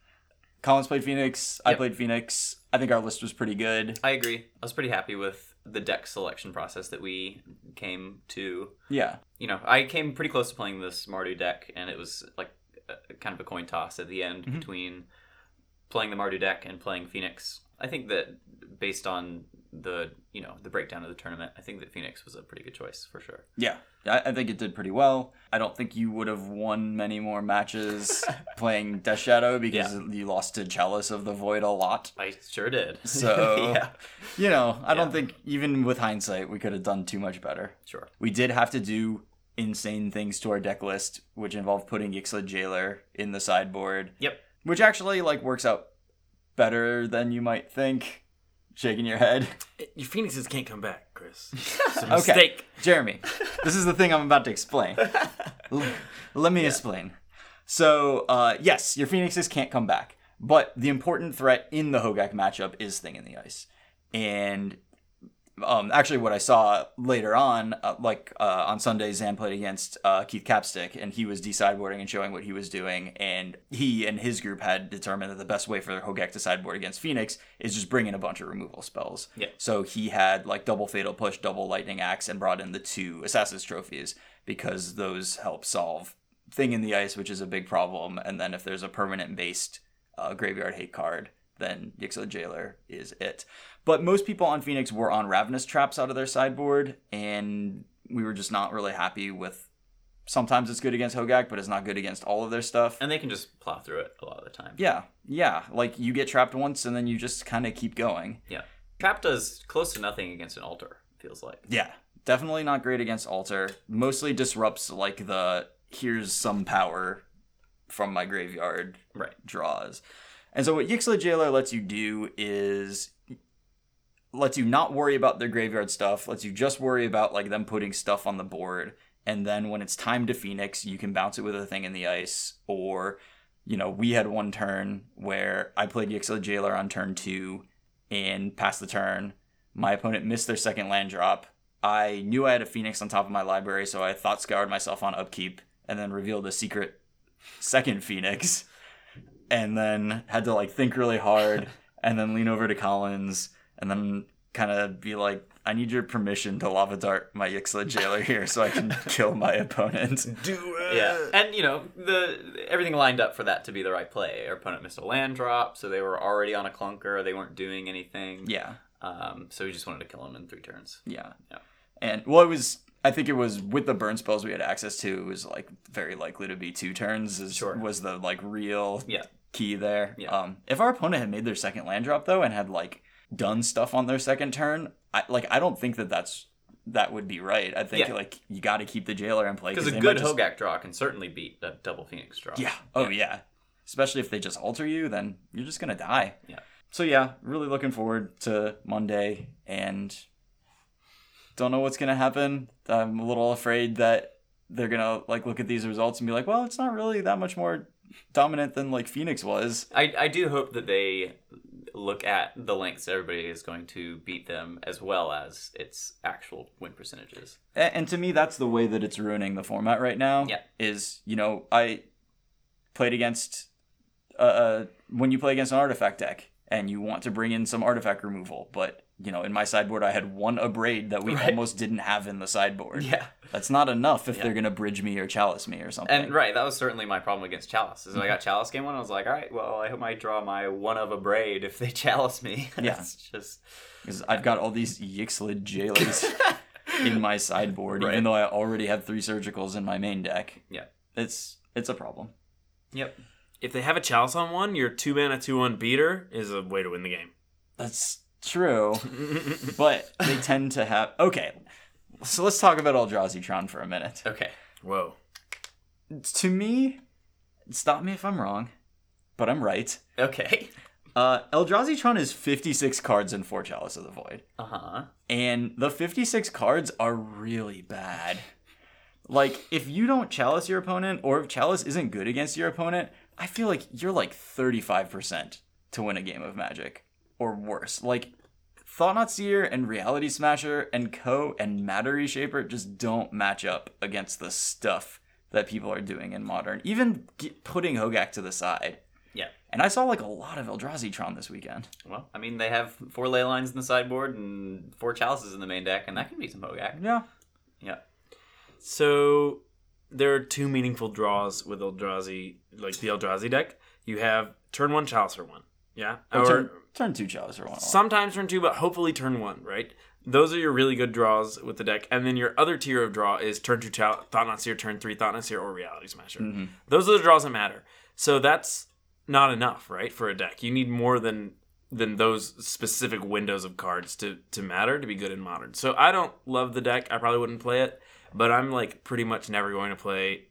Collins played Phoenix. I yep. played Phoenix. I think our list was pretty good. I agree. I was pretty happy with the deck selection process that we came to. Yeah. You know, I came pretty close to playing this Mardu deck, and it was like, kind of a coin toss at the end mm-hmm. between playing the Mardu deck and playing Phoenix. I think that based on the, you know, the breakdown of the tournament, I think that Phoenix was a pretty good choice for sure. Yeah, I think it did pretty well. I don't think you would have won many more matches playing Death's Shadow because yeah. you lost to Chalice of the Void a lot. I sure did. So, yeah. you know, I yeah. don't think even with hindsight we could have done too much better. Sure. We did have to do insane things to our deck list, which involved putting Yixlid Jailer in the sideboard. Yep. Which actually like works out better than you might think. Shaking your head. Your Phoenixes can't come back, Chris. It's a mistake. Okay. Jeremy, this is the thing I'm about to explain. Let me yeah. explain. So, uh, yes, your Phoenixes can't come back, but the important threat in the Hogaak matchup is Thing in the Ice. And Um, actually, what I saw later on, uh, like uh, on Sunday, Xan played against uh, Keith Capstick, and he was de-sideboarding and showing what he was doing. And he and his group had determined that the best way for Hogaak to sideboard against Phoenix is just bring in a bunch of removal spells. Yeah. So he had like double Fatal Push, double Lightning Axe, and brought in the two Assassin's Trophies because those help solve Thing in the Ice, which is a big problem. And then if there's a permanent-based uh, graveyard hate card, then Yixlid Jailer is it. But most people on Phoenix were on Ravenous Traps out of their sideboard, and we were just not really happy with... Sometimes it's good against Hogaak, but it's not good against all of their stuff. And they can just plow through it a lot of the time. Yeah, yeah. Like, you get trapped once, and then you just kind of keep going. Yeah. Trap does close to nothing against an Altar, feels like. Yeah, definitely not great against Altar. Mostly disrupts, like, the here's some power from my graveyard right. draws. And so what Yixlid Jailer lets you do is... lets you not worry about their graveyard stuff, lets you just worry about like them putting stuff on the board, and then when it's time to Phoenix, you can bounce it with a Thing in the Ice, or, you know, we had one turn where I played Yixlid Jailer on turn two, and past the turn, my opponent missed their second land drop. I knew I had a Phoenix on top of my library, so I thought scoured myself on upkeep, and then revealed a secret second Phoenix, and then had to like think really hard, and then lean over to Collins, and then kind of be like, I need your permission to lava dart my Yixlid Jailer here so I can kill my opponent. Do it! Yeah. And, you know, the everything lined up for that to be the right play. Our opponent missed a land drop, so they were already on a clunker. They weren't doing anything. Yeah. Um, so we just wanted to kill him in three turns. Yeah. yeah. And, well, it was... I think it was with the burn spells we had access to, it was, like, very likely to be two turns is, sure. was the, like, real yeah. key there. Yeah. Um, if our opponent had made their second land drop, though, and had, like... done stuff on their second turn, I like I don't think that that's that would be right. I think yeah. like you got to keep the Jailer in play because a good just... Hogaak draw can certainly beat a double Phoenix draw. Yeah. Oh yeah. yeah. Especially if they just alter you, then you're just gonna die. Yeah. So yeah, really looking forward to Monday, and don't know what's gonna happen. I'm a little afraid that they're gonna like look at these results and be like, well, it's not really that much more dominant than like Phoenix was. I I do hope that they look at the lengths everybody is going to beat them as well as its actual win percentages. And to me, that's the way that it's ruining the format right now. Yeah. Is, you know, I played against, uh, when you play against an artifact deck and you want to bring in some artifact removal. But, you know, in my sideboard, I had one Abrade that we right. almost didn't have in the sideboard. Yeah. That's not enough if yeah. they're going to bridge me or Chalice me or something. And right, that was certainly my problem against Chalice. Is mm-hmm. I got Chalice game one, I was like, all right, well, I hope I draw my one of Abrade if they Chalice me. Yeah. It's just... Because I've got all these Yixlid Jailers in my sideboard, right. even though I already have three Surgicals in my main deck. Yeah. It's it's a problem. Yep. If they have a Chalice on one, your two-mana, two-one beater is a way to win the game. That's true, but they tend to have... Okay, so let's talk about Eldrazi Tron for a minute. Okay. Whoa. To me, stop me if I'm wrong, but I'm right. Okay. Uh, Eldrazi Tron is fifty-six cards and four Chalice of the Void. Uh-huh. And the fifty-six cards are really bad. Like, if you don't Chalice your opponent, or if Chalice isn't good against your opponent... I feel like you're like thirty-five percent to win a game of Magic, or worse. Like, Thought-Knot Seer and Reality Smasher and Co. and Matter Reshaper just don't match up against the stuff that people are doing in Modern. Even get, putting Hogaak to the side. Yeah. And I saw, like, a lot of Eldrazi Tron this weekend. Well, I mean, they have four Ley Lines in the sideboard and four Chalices in the main deck, and that can be some Hogaak. Yeah. Yeah. So... There are two meaningful draws with Eldrazi, like the Eldrazi deck. You have turn one, Chalicer one. Yeah? Or, or turn, turn two, Chalicer one. Sometimes turn two, but hopefully turn one, right? Those are your really good draws with the deck. And then your other tier of draw is turn two, Chal- Thought-Knot Seer, turn three, Thought-Knot Seer, or Reality Smasher. Mm-hmm. Those are the draws that matter. So that's not enough, right, for a deck. You need more than than those specific windows of cards to, to matter, to be good in Modern. So I don't love the deck. I probably wouldn't play it. But I'm, like, pretty much never going to play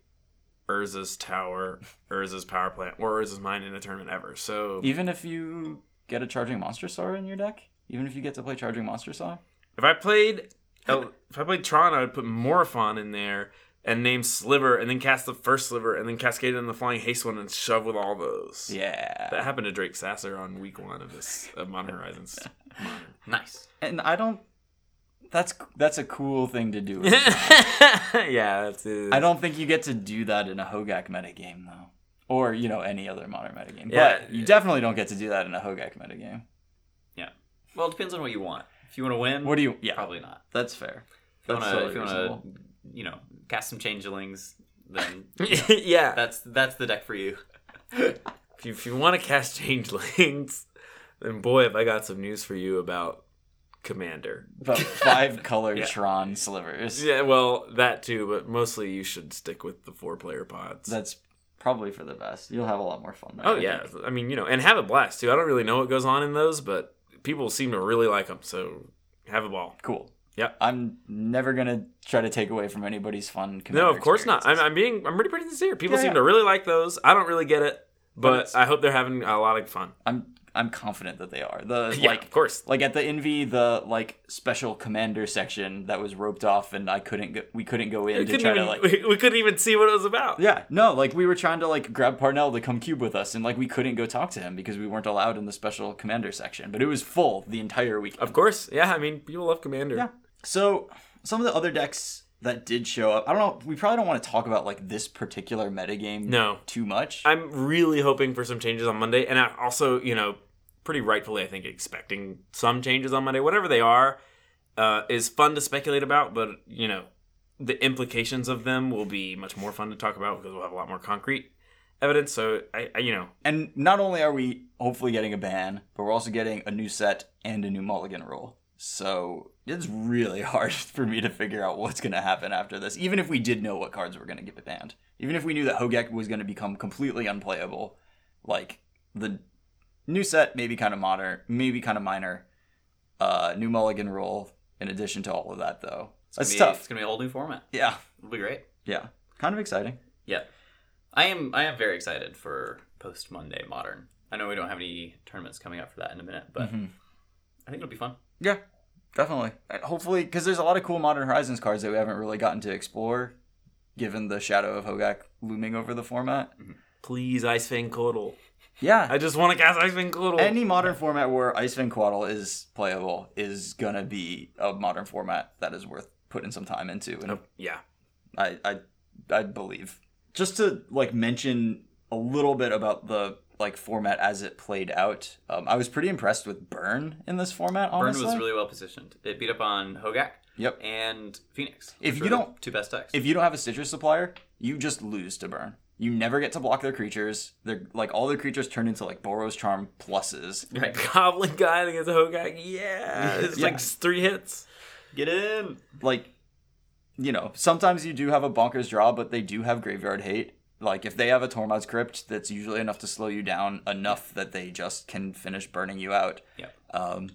Urza's Tower, Urza's Power Plant, or Urza's Mine in a tournament ever, so... Even if you get a Charging Monster Star in your deck? Even if you get to play Charging Monster Star? If I played if I played Tron, I would put Morphon in there and name Sliver, and then cast the first Sliver, and then cascade it in the Flying Haste one and shove with all those. Yeah. That happened to Drake Sasser on week one of this of Modern Horizons. Modern. Nice. And I don't... That's that's a cool thing to do. With yeah, that's it. I don't think you get to do that in a Hogaak metagame, though. Or, you know, any other Modern metagame. Yeah, but you yeah. definitely don't get to do that in a Hogaak metagame. Yeah. Well, it depends on what you want. If you want to win, what do you? Yeah. Probably not. That's fair. If you want to, you know, cast some Changelings, then... You know, yeah. That's that's the deck for you. If you, if you want to cast Changelings, then boy, have I got some news for you about... Commander. But five color yeah. Tron slivers. Yeah, well, that too, but mostly you should stick with the four player pods. That's probably for the best. You'll have a lot more fun there. Oh, I yeah. think. I mean, you know, and have a blast too. I don't really know what goes on in those, but people seem to really like them, so have a ball. Cool. Yeah. I'm never going to try to take away from anybody's fun Commander. No, of course not. I'm, I'm being, I'm pretty, pretty sincere. People yeah, seem yeah. to really like those. I don't really get it, but, but I hope they're having a lot of fun. I'm I'm confident that they are. The yeah, like, of course. Like at the Envy, the like special commander section that was roped off, and I couldn't. Go, we couldn't go in we to try even, to like. We, we couldn't even see what it was about. Yeah, no, like we were trying to like grab Parnell to come cube with us, and like we couldn't go talk to him because we weren't allowed in the special commander section. But it was full the entire week. Of course, yeah. I mean, people love commander. Yeah. So some of the other decks that did show up. I don't know. We probably don't want to talk about like this particular metagame no. too much. I'm really hoping for some changes on Monday. And I also, you know, pretty rightfully, I think, expecting some changes on Monday. Whatever they are uh, is fun to speculate about. But, you know, the implications of them will be much more fun to talk about because we'll have a lot more concrete evidence. So, I, I you know. And not only are we hopefully getting a ban, but we're also getting a new set and a new mulligan rule. So it's really hard for me to figure out what's going to happen after this, even if we did know what cards were going to get banned. Even if we knew that Hogaak was going to become completely unplayable, like the new set, maybe kind of modern, maybe kind of minor, uh, new mulligan rule, in addition to all of that, though. It's That's be, tough. It's going to be a whole new format. Yeah. It'll be great. Yeah. Kind of exciting. Yeah. I am I am very excited for post-Monday Modern. I know we don't have any tournaments coming up for that in a minute, but mm-hmm. I think it'll be fun. Yeah. Definitely. And hopefully, because there's a lot of cool Modern Horizons cards that we haven't really gotten to explore, given the shadow of Hogaak looming over the format. Please, Icefang Coddle. Yeah. I just want to cast Icefang Coddle. Any Modern format where Icefang Coddle is playable is going to be a Modern format that is worth putting some time into. And oh, yeah. I, I, I believe. Just to, like, mention a little bit about the like format as it played out. Um, I was pretty impressed with Burn in this format, honestly. Burn was really well positioned. It beat up on Hogaak. Yep. And Phoenix. If you don't two best decks. If you don't have a Citrus Supplier, you just lose to Burn. You never get to block their creatures. They're like all their creatures turn into like Boros Charm pluses. Right. Goblin guy against Hogaak. Yeah. It's yeah. like three hits. Get in. Like, you know, sometimes you do have a bonkers draw, but they do have graveyard hate. Like, if they have a Tormod's Crypt, that's usually enough to slow you down enough that they just can finish burning you out. Yeah. Um,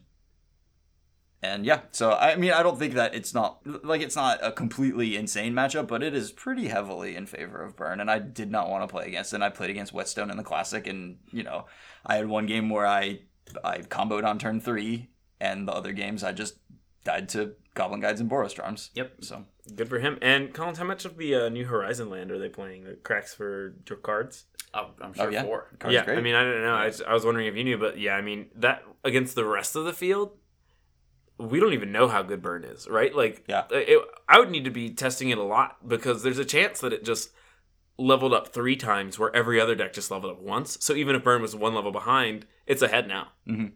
and, yeah, so, I mean, I don't think that it's not, like, it's not a completely insane matchup, but it is pretty heavily in favor of Burn, and I did not want to play against it. And I played against Whetstone in the Classic, and, you know, I had one game where I, I comboed on turn three, and the other games I just died to Goblin Guides and Boros Charms. Yep. So... Good for him. And Collins, how much of the uh, New Horizon land are they playing? The cracks for your cards? Oh, I'm sure oh, yeah. four. Cards yeah, great. I mean, I don't know. I, just, I was wondering if you knew, but yeah, I mean, that against the rest of the field, we don't even know how good Burn is, right? Like, yeah. it, I would need to be testing it a lot because there's a chance that it just leveled up three times where every other deck just leveled up once. So even if Burn was one level behind, it's ahead now. Mm-hmm.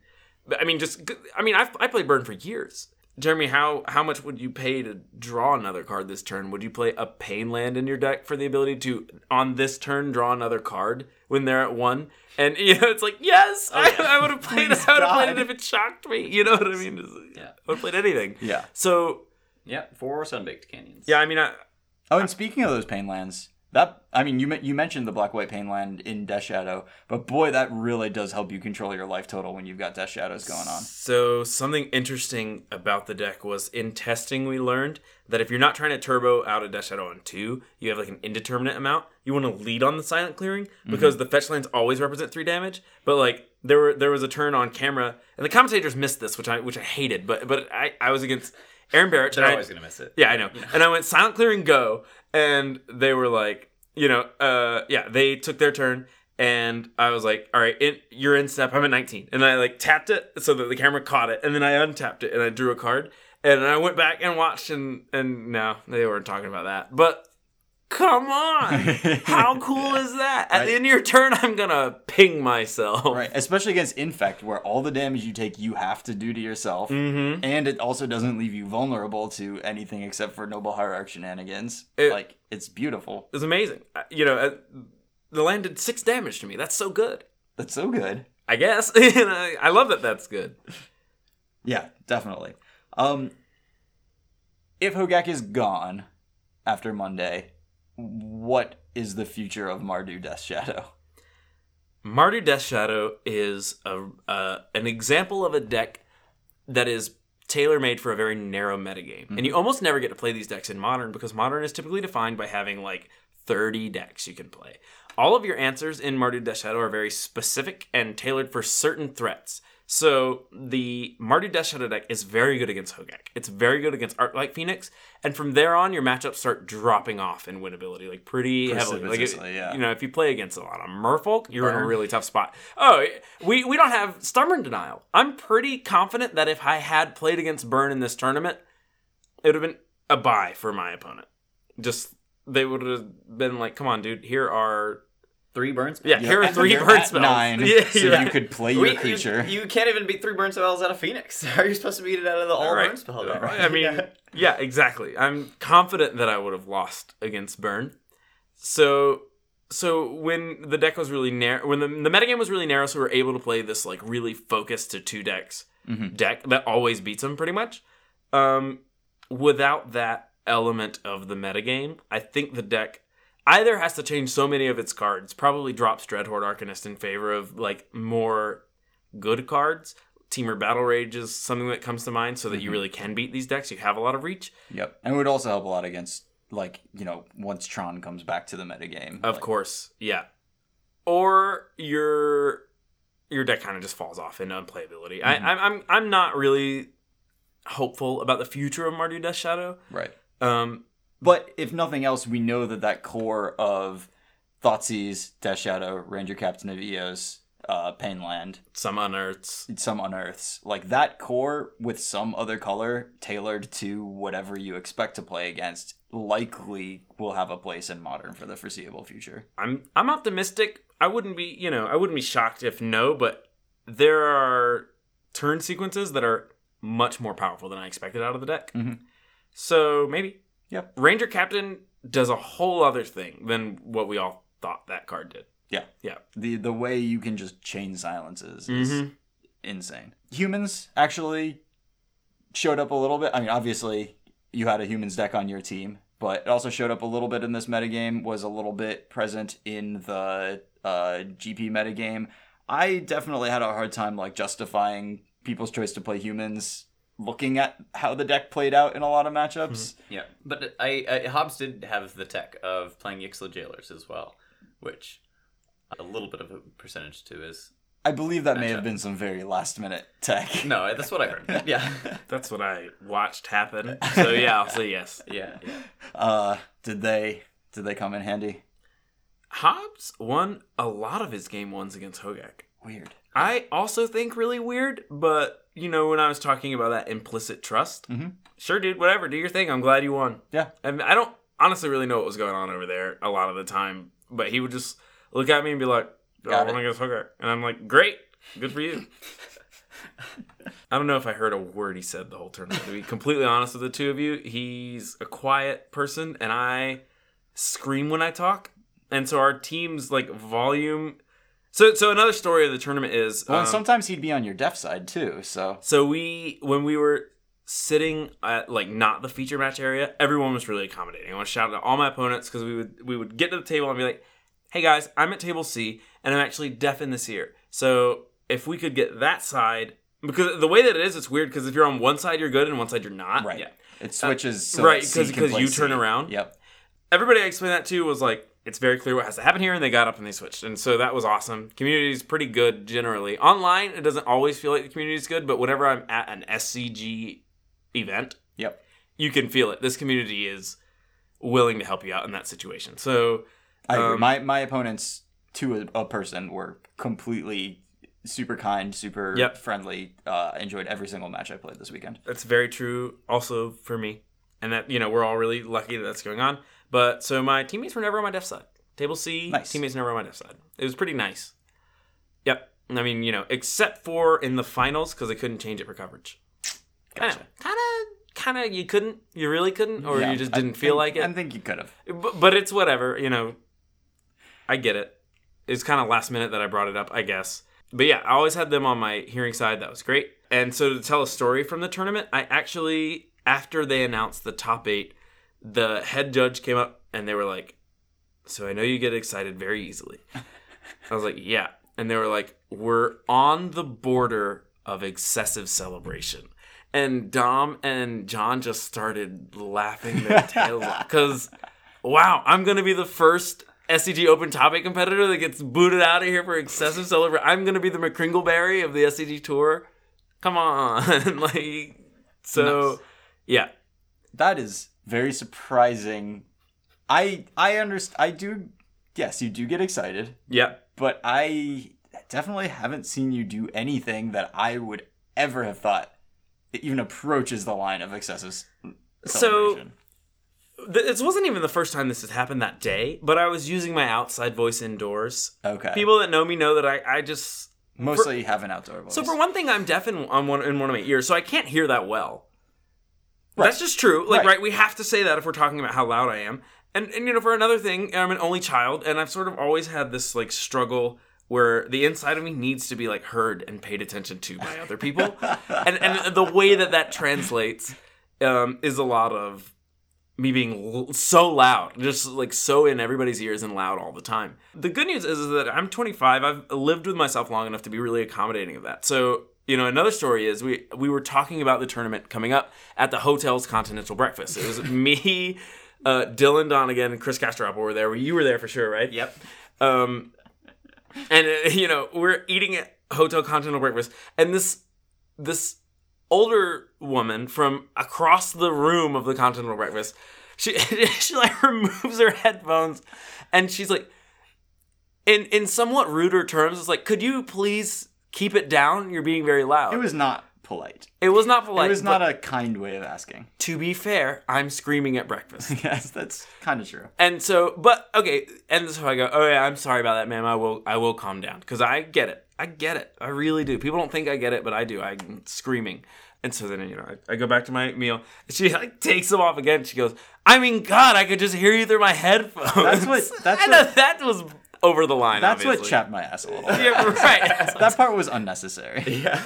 But, I mean, just I mean, I've, I played Burn for years. Jeremy, how, how much would you pay to draw another card this turn? Would you play a pain land in your deck for the ability to, on this turn, draw another card when they're at one? And, you know, it's like, yes, oh, yeah. I, I would have played it. I would have played it if it shocked me. You know what I mean? Like, yeah. I would have played anything. Yeah. So. Yeah, four Sunbaked Canyons. Yeah, I mean. I, oh, and I, speaking of those pain lands, that, I mean, you you mentioned the black-white pain land in Death Shadow, but boy, that really does help you control your life total when you've got Death Shadows going on. So something interesting about the deck was in testing we learned that if you're not trying to turbo out a Death Shadow on two, you have like an indeterminate amount, you want to lead on the Silent Clearing because mm-hmm. the fetch lands always represent three damage, but like there were there was a turn on camera, and the commentators missed this, which I which I hated, but, but I, I was against... Aaron Barrett. They're always going to miss it. Yeah, I know. Yeah. And I went, Silent Clearing, go. And they were like, you know, uh, yeah, they took their turn. And I was like, all right, it, you're in step. I'm at nineteen. And I, like, tapped it so that the camera caught it. And then I untapped it and I drew a card. And I went back and watched. And, and no, they weren't talking about that. But come on. How cool is that? At right. the end of your turn, I'm going to ping myself. Right. Especially against Infect, where all the damage you take, you have to do to yourself. Mm-hmm. And it also doesn't leave you vulnerable to anything except for Noble Hierarch shenanigans. It, like, it's beautiful. It's amazing. You know, the land did six damage to me. That's so good. That's so good. I guess. And I, I love that that's good. Yeah, definitely. Um, if Hogaak is gone after Monday... What is the future of Mardu Death's Shadow? Mardu Death's Shadow is a uh, an example of a deck that is tailor-made for a very narrow metagame. Mm-hmm. And you almost never get to play these decks in Modern because Modern is typically defined by having like thirty decks you can play. All of your answers in Mardu Death's Shadow are very specific and tailored for certain threats. So the Mardu Death Shadow deck is very good against Hogaak. It's very good against Arclight Phoenix. And from there on, your matchups start dropping off in winnability, like pretty heavily. Like, it, yeah. You know, if you play against a lot of Merfolk, you're Burn. in a really tough spot. Oh, we, we don't have Stubborn Denial. I'm pretty confident that if I had played against Burn in this tournament, it would have been a bye for my opponent. Just, they would have been like, come on, dude, here are... Three burn spells? Yeah, here are three burn spells. Nine, yeah, so yeah. you could play your we, creature. You, you can't even beat three burn spells out of Phoenix. How are you supposed to beat it out of the all, all right. burn spell? Right. Right. I mean, yeah. yeah, exactly. I'm confident that I would have lost against Burn. So, so when the deck was really narrow, when the, the metagame was really narrow, so we were able to play this like really focused to two decks mm-hmm. deck that always beats them pretty much. Um, without that element of the metagame, I think the deck... either has to change so many of its cards, probably drops Dreadhorde Arcanist in favor of, like, more good cards. Teamer Battle Rage is something that comes to mind so that mm-hmm. you really can beat these decks. You have a lot of reach. Yep. And it would also help a lot against, like, you know, once Tron comes back to the metagame. Of like... course, yeah. Or your your deck kind of just falls off in unplayability. Mm-hmm. I, I'm, I'm not really hopeful about the future of Mardu Death Shadow. Right. Um... But if nothing else, we know that that core of Thoughtseize, Death Shadow, Ranger Captain of Eos, uh, Painland. Some Unearths. Some Unearths. Like that core with some other color tailored to whatever you expect to play against likely will have a place in Modern for the foreseeable future. I'm I'm optimistic. I wouldn't be, you know, I wouldn't be shocked if no, but there are turn sequences that are much more powerful than I expected out of the deck. Mm-hmm. So maybe. Yeah. Ranger Captain does a whole other thing than what we all thought that card did. Yeah. Yeah. The the way you can just chain silences is mm-hmm. insane. Humans actually showed up a little bit. I mean, obviously you had a humans deck on your team, but it also showed up a little bit in this metagame, was a little bit present in the uh, G P metagame. I definitely had a hard time like justifying people's choice to play humans looking at how the deck played out in a lot of matchups. Mm-hmm. Yeah, but I, I Hobbs did have the tech of playing Yixlid Jailers as well, which a little bit of a percentage to his... I believe that matchup. May have been some very last-minute tech. No, that's what I heard. Yeah. That's what I watched happen. So, yeah, I'll say yes. Yeah. yeah. Uh, did they did they come in handy? Hobbs won a lot of his game ones against Hogaak. Weird. I also think really weird, but, you know, when I was talking about that implicit trust, mm-hmm. sure, dude, whatever, do your thing. I'm glad you won. Yeah. And I don't honestly really know what was going on over there a lot of the time, but he would just look at me and be like, oh, I want to go hooker. And I'm like, great. Good for you. I don't know if I heard a word he said the whole tournament. To be completely honest with the two of you, he's a quiet person, and I scream when I talk. And so our team's, like, volume... So so another story of the tournament is... Well, um, sometimes he'd be on your deaf side, too, so... So we, when we were sitting at, like, not the feature match area, everyone was really accommodating. I want to shout out to all my opponents, because we would we would get to the table and be like, hey, guys, I'm at table C, and I'm actually deaf in this ear. So if we could get that side, because the way that it is, it's weird because if you're on one side, you're good, and one side, you're not. Right. Yeah. It switches. So right, because you turn around. Yep. Everybody I explained that to was like, it's very clear what has to happen here, and they got up and they switched. And so that was awesome. Community is pretty good generally. Online, it doesn't always feel like the community is good, but whenever I'm at an S C G event, yep, you can feel it. This community is willing to help you out in that situation. So I um, my my opponents... to a, a person were completely super kind, super yep. friendly. Uh, enjoyed every single match I played this weekend. That's very true also for me. And that, you know, we're all really lucky that that's going on. But so my teammates were never on my deaf side. Table C, nice. Teammates never on my deaf side. It was pretty nice. Yep. I mean, you know, except for in the finals because I couldn't change it for coverage. Gotcha. Kind of, kind of, you couldn't, you really couldn't, or yeah, you just didn't I feel think, like it. I think you could have. But, but it's whatever, you know, I get it. It's kind of last minute that I brought it up, I guess. But yeah, I always had them on my hearing side. That was great. And so to tell a story from the tournament, I actually, after they announced the top eight, the head judge came up and they were like, so I know you get excited very easily. I was like, yeah. And they were like, we're on the border of excessive celebration. And Dom and John just started laughing their tails off. Because, wow, I'm going to be the first... S C G Open Top eight competitor that gets booted out of here for excessive celebration. I'm going to be the McCringleberry of the S C G Tour. Come on. like So, nice. Yeah. That is very surprising. I I underst- I do... Yes, you do get excited. Yeah. But I definitely haven't seen you do anything that I would ever have thought even approaches the line of excessive celebration. So... This wasn't even the first time this had happened that day, but I was using my outside voice indoors. Okay. People that know me know that I, I just... Mostly for, have an outdoor voice. So for one thing, I'm deaf in, on one, in one of my ears, so I can't hear that well. Right. That's just true. Like, right. right, we have to say that if we're talking about how loud I am. And, and, you know, for another thing, I'm an only child, and I've sort of always had this, like, struggle where the inside of me needs to be, like, heard and paid attention to by other people. and, and the way that that translates um, is a lot of... me being l- so loud, just like so in everybody's ears and loud all the time. The good news is, is that I'm twenty-five. I've lived with myself long enough to be really accommodating of that. So, you know, another story is we, we were talking about the tournament coming up at the hotel's continental breakfast. It was me, uh, Dylan Donegan, and Chris Castrop were there. You were there for sure, right? Yep. Um, and, uh, you know, we're eating at hotel continental breakfast. And this, this, older woman from across the room of the continental breakfast, she she like removes her headphones and she's like, in in somewhat ruder terms, it's like, could you please keep it down? You're being very loud. It was not polite. It was not polite. It was not a kind way of asking. To be fair, I'm screaming at breakfast. Yes, that's kind of true. And so, but, okay, and so I go, oh yeah, I'm sorry about that, ma'am. I will, I will calm down, because I get it. I get it. I really do. People don't think I get it, but I do. I'm screaming. And so then, you know, I, I go back to my meal. She, like, takes them off again. She goes, I mean, God, I could just hear you through my headphones. That's what... That's and what, that was over the line, That's obviously. What chapped my ass a little bit. Yeah, right. That part was unnecessary. Yeah.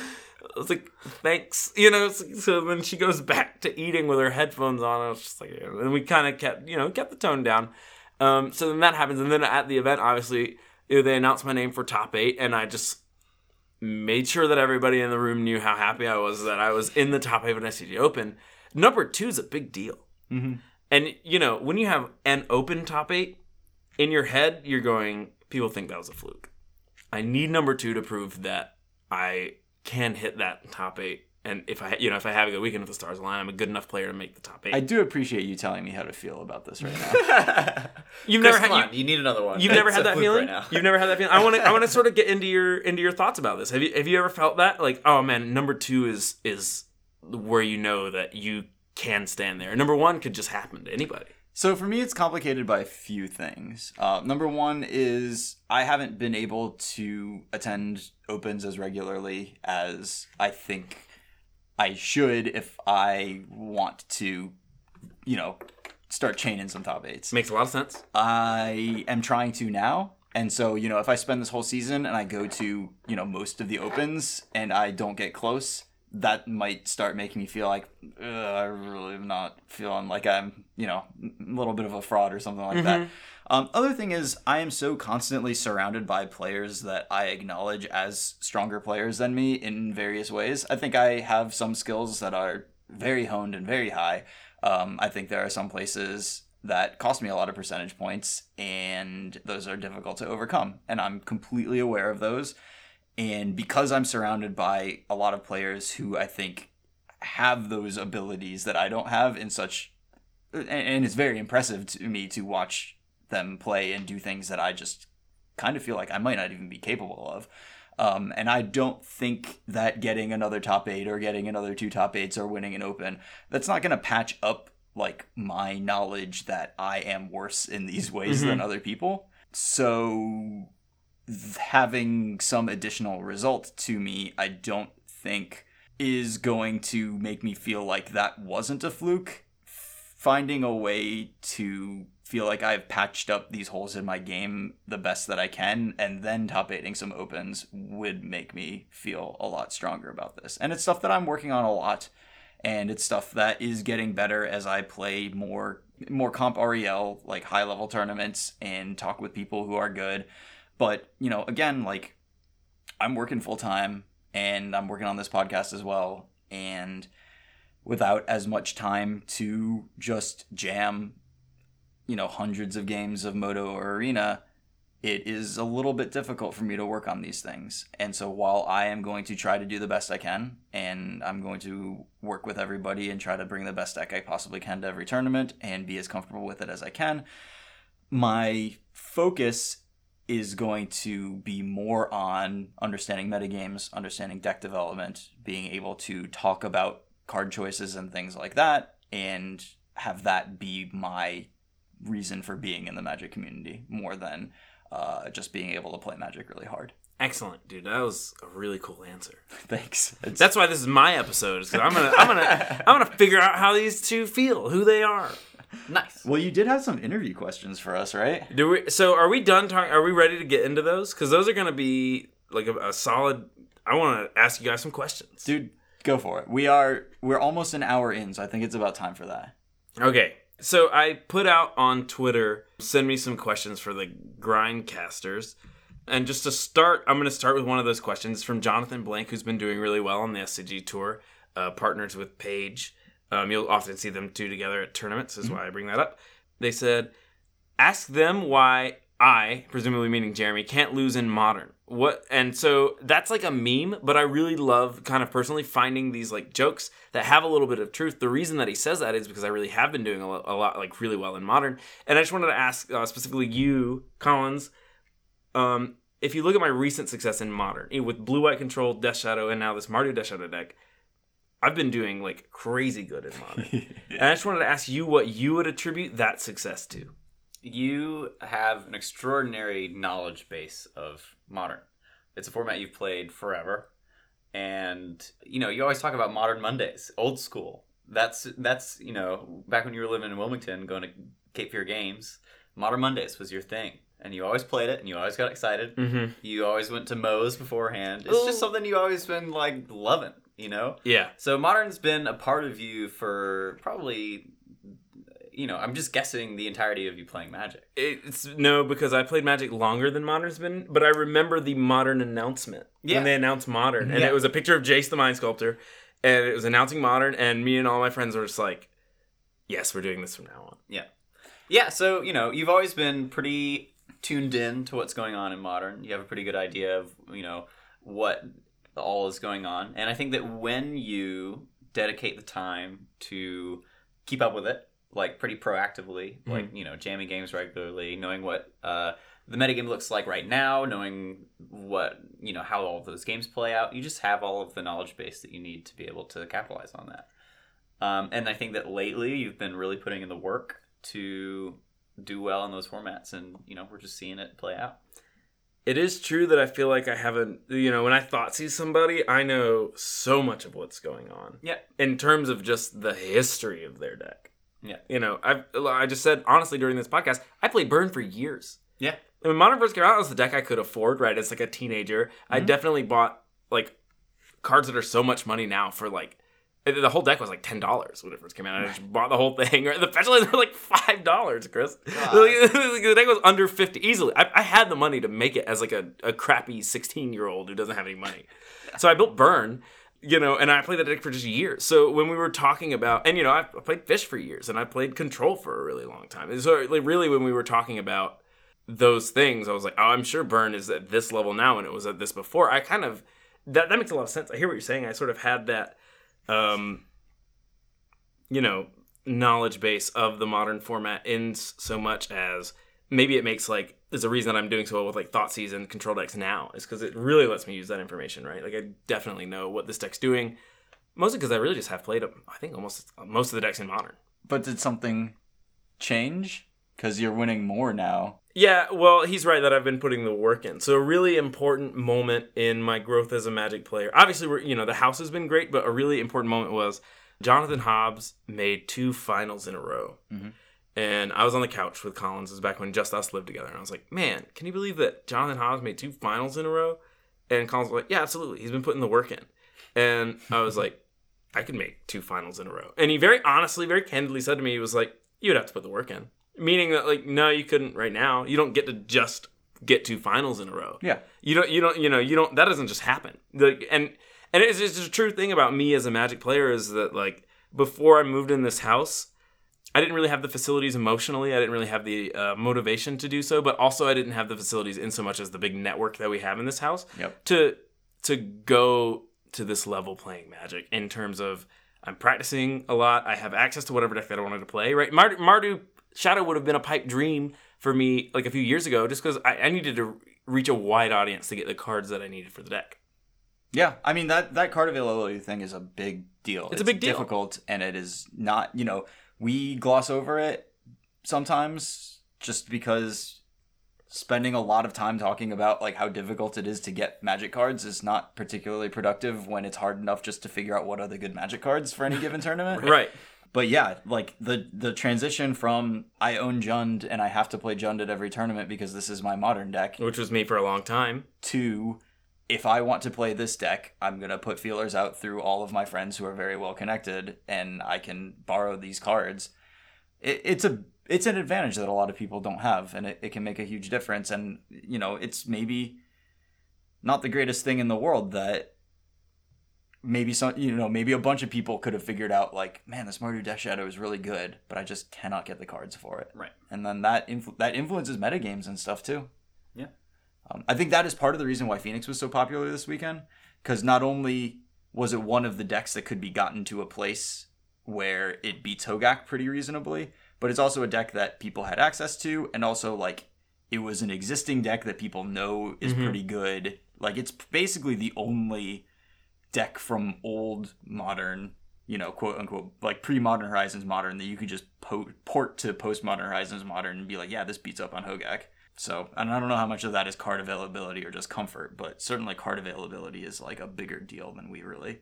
I was like, thanks. You know, so, so then she goes back to eating with her headphones on. I was just like... Yeah. And we kind of kept, you know, kept the tone down. Um, so then that happens. And then at the event, obviously, you know, they announced my name for top eight. And I just... made sure that everybody in the room knew how happy I was that I was in the top eight of an S C G Open. Number two is a big deal. Mm-hmm. And, you know, when you have an open top eight, in your head, you're going, people think that was a fluke. I need number two to prove that I can hit that top eight. And if I, you know, if I have a good weekend with the stars align, I'm a good enough player to make the top eight. I do appreciate you telling me how to feel about this right now. You've Chris, never had. Come on, you, you need another one. You've never it's had that feeling. Right You've never had that feeling. I want to. I want to sort of get into your into your thoughts about this. Have you Have you ever felt that? Like, oh man, number two is is where you know that you can stand there. Number one could just happen to anybody. So for me, it's complicated by a few things. Uh, number one is I haven't been able to attend opens as regularly as I think I should if I want to, you know, start chaining some top eights. Makes a lot of sense. I am trying to now. And so, you know, if I spend this whole season and I go to, you know, most of the opens and I don't get close, that might start making me feel like, ugh, I really am not feeling like I'm, you know, a little bit of a fraud or something like mm-hmm. that. Um, other thing is I am so constantly surrounded by players that I acknowledge as stronger players than me in various ways. I think I have some skills that are very honed and very high. Um, I think there are some places that cost me a lot of percentage points, and those are difficult to overcome. And I'm completely aware of those. And because I'm surrounded by a lot of players who I think have those abilities that I don't have in such... And it's very impressive to me to watch them play and do things that I just kind of feel like I might not even be capable of. Um, and I don't think that getting another top eight or getting another two top eights or winning an open, that's not going to patch up like my knowledge that I am worse in these ways mm-hmm. than other people. So having some additional result to me, I don't think is going to make me feel like that wasn't a fluke. Finding a way to feel like I've patched up these holes in my game the best that I can, and then top eighting some opens would make me feel a lot stronger about this. And it's stuff that I'm working on a lot, and it's stuff that is getting better as I play more more comp R E L, like high-level tournaments, and talk with people who are good. But, you know, again, like, I'm working full-time, and I'm working on this podcast as well, and without as much time to just jam, you know, hundreds of games of Moto or Arena, it is a little bit difficult for me to work on these things. And so while I am going to try to do the best I can, and I'm going to work with everybody and try to bring the best deck I possibly can to every tournament and be as comfortable with it as I can, my focus is going to be more on understanding metagames, understanding deck development, being able to talk about card choices and things like that, and have that be my reason for being in the Magic community more than uh just being able to play Magic really hard. Excellent, dude. That was a really cool answer. Thanks. It's... That's why this is my episode. Because I'm gonna, I'm gonna, I'm gonna figure out how these two feel, who they are. Nice. Well, you did have some interview questions for us, right? Do we? So, are we done talking? Are we ready to get into those? Because those are gonna be like a, a solid. I want to ask you guys some questions, dude. Go for it. We are. We're almost an hour in, so I think it's about time for that. Okay. So I put out on Twitter, send me some questions for the Grindcasters. And just to start, I'm going to start with one of those questions from Jonathan Blank, who's been doing really well on the S C G Tour, uh, partners with Paige. Um, you'll often see them two together at tournaments, is why I bring that up. They said, ask them why I, presumably meaning Jeremy, can't lose in Modern. What? And so that's like a meme, but I really love kind of personally finding these like jokes that have a little bit of truth. The reason that he says that is because I really have been doing a lot, a lot like really well in Modern. And I just wanted to ask uh, specifically you, Collins, um, if you look at my recent success in Modern with blue-white control, Death Shadow, and now this Mardu Death's Shadow deck, I've been doing like crazy good in Modern. And I just wanted to ask you what you would attribute that success to. You have an extraordinary knowledge base of Modern. It's a format you've played forever. And, you know, you always talk about Modern Mondays, old school. That's, that's you know, back when you were living in Wilmington, going to Cape Fear Games, Modern Mondays was your thing. And you always played it, and you always got excited. Mm-hmm. You always went to Moe's beforehand. It's Ooh. just something you've always been, like, loving, you know? Yeah. So Modern's been a part of you for probably... You know, I'm just guessing the entirety of you playing Magic. It's no, because I played Magic longer than Modern's been, but I remember the Modern announcement yeah. when they announced Modern, and yeah. it was a picture of Jace the Mind Sculptor, and it was announcing Modern, and me and all my friends were just like, "Yes, we're doing this from now on." Yeah, yeah. So you know, you've always been pretty tuned in to what's going on in Modern. You have a pretty good idea of you know what all is going on, and I think that when you dedicate the time to keep up with it. Like, pretty proactively, like, you know, jamming games regularly, knowing what uh, the metagame looks like right now, knowing what, you know, how all of those games play out. You just have all of the knowledge base that you need to be able to capitalize on that. Um, and I think that lately you've been really putting in the work to do well in those formats, and, you know, we're just seeing it play out. It is true that I feel like I haven't, you know, when I Thoughtseize somebody, I know so much of what's going on. Yeah. In terms of just the history of their deck. Yeah, you know, I I just said, honestly, during this podcast, I played Burn for years. Yeah. When Modern first came out, it was the deck I could afford, right? As, like, a teenager. Mm-hmm. I definitely bought, like, cards that are so much money now for, like, the whole deck was, like, ten dollars when it first came out. I just bought the whole thing. Right? The specialized were, like, five dollars, Chris. The deck was under fifty dollars easily. I, I had the money to make it as, like, a, a crappy sixteen-year-old who doesn't have any money. So I built Burn. You know, and I played that deck for just years. So when we were talking about, and you know, I played Fish for years, and I played Control for a really long time. And so, like, really, when we were talking about those things, I was like, oh, I'm sure Burn is at this level now, and it was at this before. I kind of that that makes a lot of sense. I hear what you're saying. I sort of had that, um, you know, knowledge base of the Modern format in so much as maybe it makes like there's a reason that I'm doing so well with like Thoughtseize and Control decks now is because it really lets me use that information, right? Like I definitely know what this deck's doing, mostly because I really just have played them. I think almost most of the decks in Modern. But did something change? Because you're winning more now. Yeah, well, he's right that I've been putting the work in. So a really important moment in my growth as a Magic player. Obviously, we're you know the house has been great, but a really important moment was Jonathan Hobbs made two finals in a row. Mm-hmm. And I was on the couch with Collins. It was back when just us lived together. And I was like, man, can you believe that Jonathan Hobbs made two finals in a row? And Collins was like, yeah, absolutely. He's been putting the work in. And I was like, I could make two finals in a row. And he very honestly, very candidly said to me, he was like, you would have to put the work in. Meaning that, like, no, you couldn't right now. You don't get to just get two finals in a row. Yeah. You don't, you don't, you know, you don't, that doesn't just happen. Like, and, and it's just a true thing about me as a Magic player is that, like, before I moved in this house, I didn't really have the facilities emotionally. I didn't really have the uh, motivation to do so, but also I didn't have the facilities in so much as the big network that we have in this house yep. to to go to this level playing Magic in terms of I'm practicing a lot. I have access to whatever deck that I wanted to play, right? Mardu, Mardu Shadow would have been a pipe dream for me like a few years ago just because I, I needed to reach a wide audience to get the cards that I needed for the deck. Yeah, I mean, that, that card availability thing is a big deal. It's, it's a big deal. It's difficult, and it is not, you know... We gloss over it sometimes just because spending a lot of time talking about like how difficult it is to get Magic cards is not particularly productive when it's hard enough just to figure out what are the good Magic cards for any given tournament. Right. But yeah, like the, the transition from I own Jund and I have to play Jund at every tournament because this is my Modern deck. Which was me for a long time. To... If I want to play this deck, I'm going to put feelers out through all of my friends who are very well connected, and I can borrow these cards. It, it's a it's an advantage that a lot of people don't have, and it, it can make a huge difference. And, you know, it's maybe not the greatest thing in the world that maybe some you know maybe a bunch of people could have figured out, like, man, this Mardu Death's Shadow is really good, but I just cannot get the cards for it. Right. And then that influ- that influences metagames and stuff, too. Yeah. Um, I think that is part of the reason why Phoenix was so popular this weekend, because not only was it one of the decks that could be gotten to a place where it beats Hogaak pretty reasonably, but it's also a deck that people had access to, and also, like, it was an existing deck that people know is mm-hmm. pretty good. Like, it's basically the only deck from old Modern, you know, quote unquote, like pre-Modern Horizons Modern, that you could just po- port to post-Modern Horizons Modern and be like, yeah, this beats up on Hogaak. So, and I don't know how much of that is card availability or just comfort, but certainly card availability is like a bigger deal than we really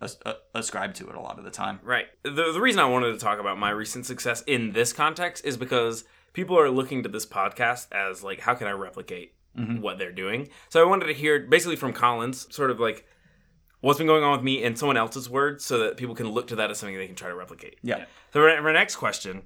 as- uh, ascribe to it a lot of the time. Right. The, the reason I wanted to talk about my recent success in this context is because people are looking to this podcast as like, how can I replicate mm-hmm. what they're doing? So I wanted to hear basically from Collins, sort of like, what's been going on with me and someone else's words, so that people can look to that as something they can try to replicate. Yeah. yeah. So our next question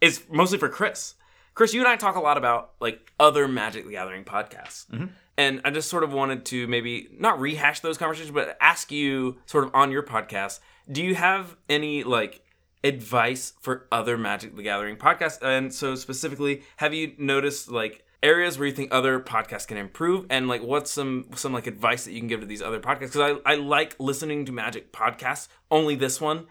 is mostly for Chris. Chris, you and I talk a lot about like other Magic the Gathering podcasts. Mm-hmm. And I just sort of wanted to maybe not rehash those conversations, but ask you sort of on your podcast, do you have any like advice for other Magic the Gathering podcasts? And so specifically, have you noticed like areas where you think other podcasts can improve, and like what's some some like advice that you can give to these other podcasts? Because I, I like listening to Magic podcasts, only this one.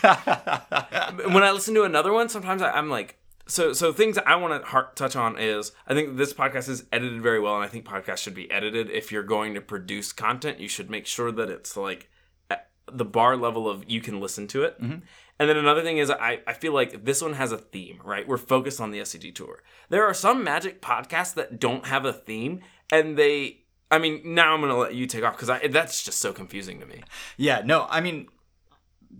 When I listen to another one, sometimes I, I'm like, so so things I want to heart touch on is, I think this podcast is edited very well, and I think podcasts should be edited. If you're going to produce content, you should make sure that it's like at the bar level of you can listen to it. Mm-hmm. And then another thing is, I, I feel like this one has a theme, right? We're focused on the S C G Tour. There are some Magic podcasts that don't have a theme, and they, I mean, now I'm going to let you take off, because that's just so confusing to me. Yeah, no, I mean,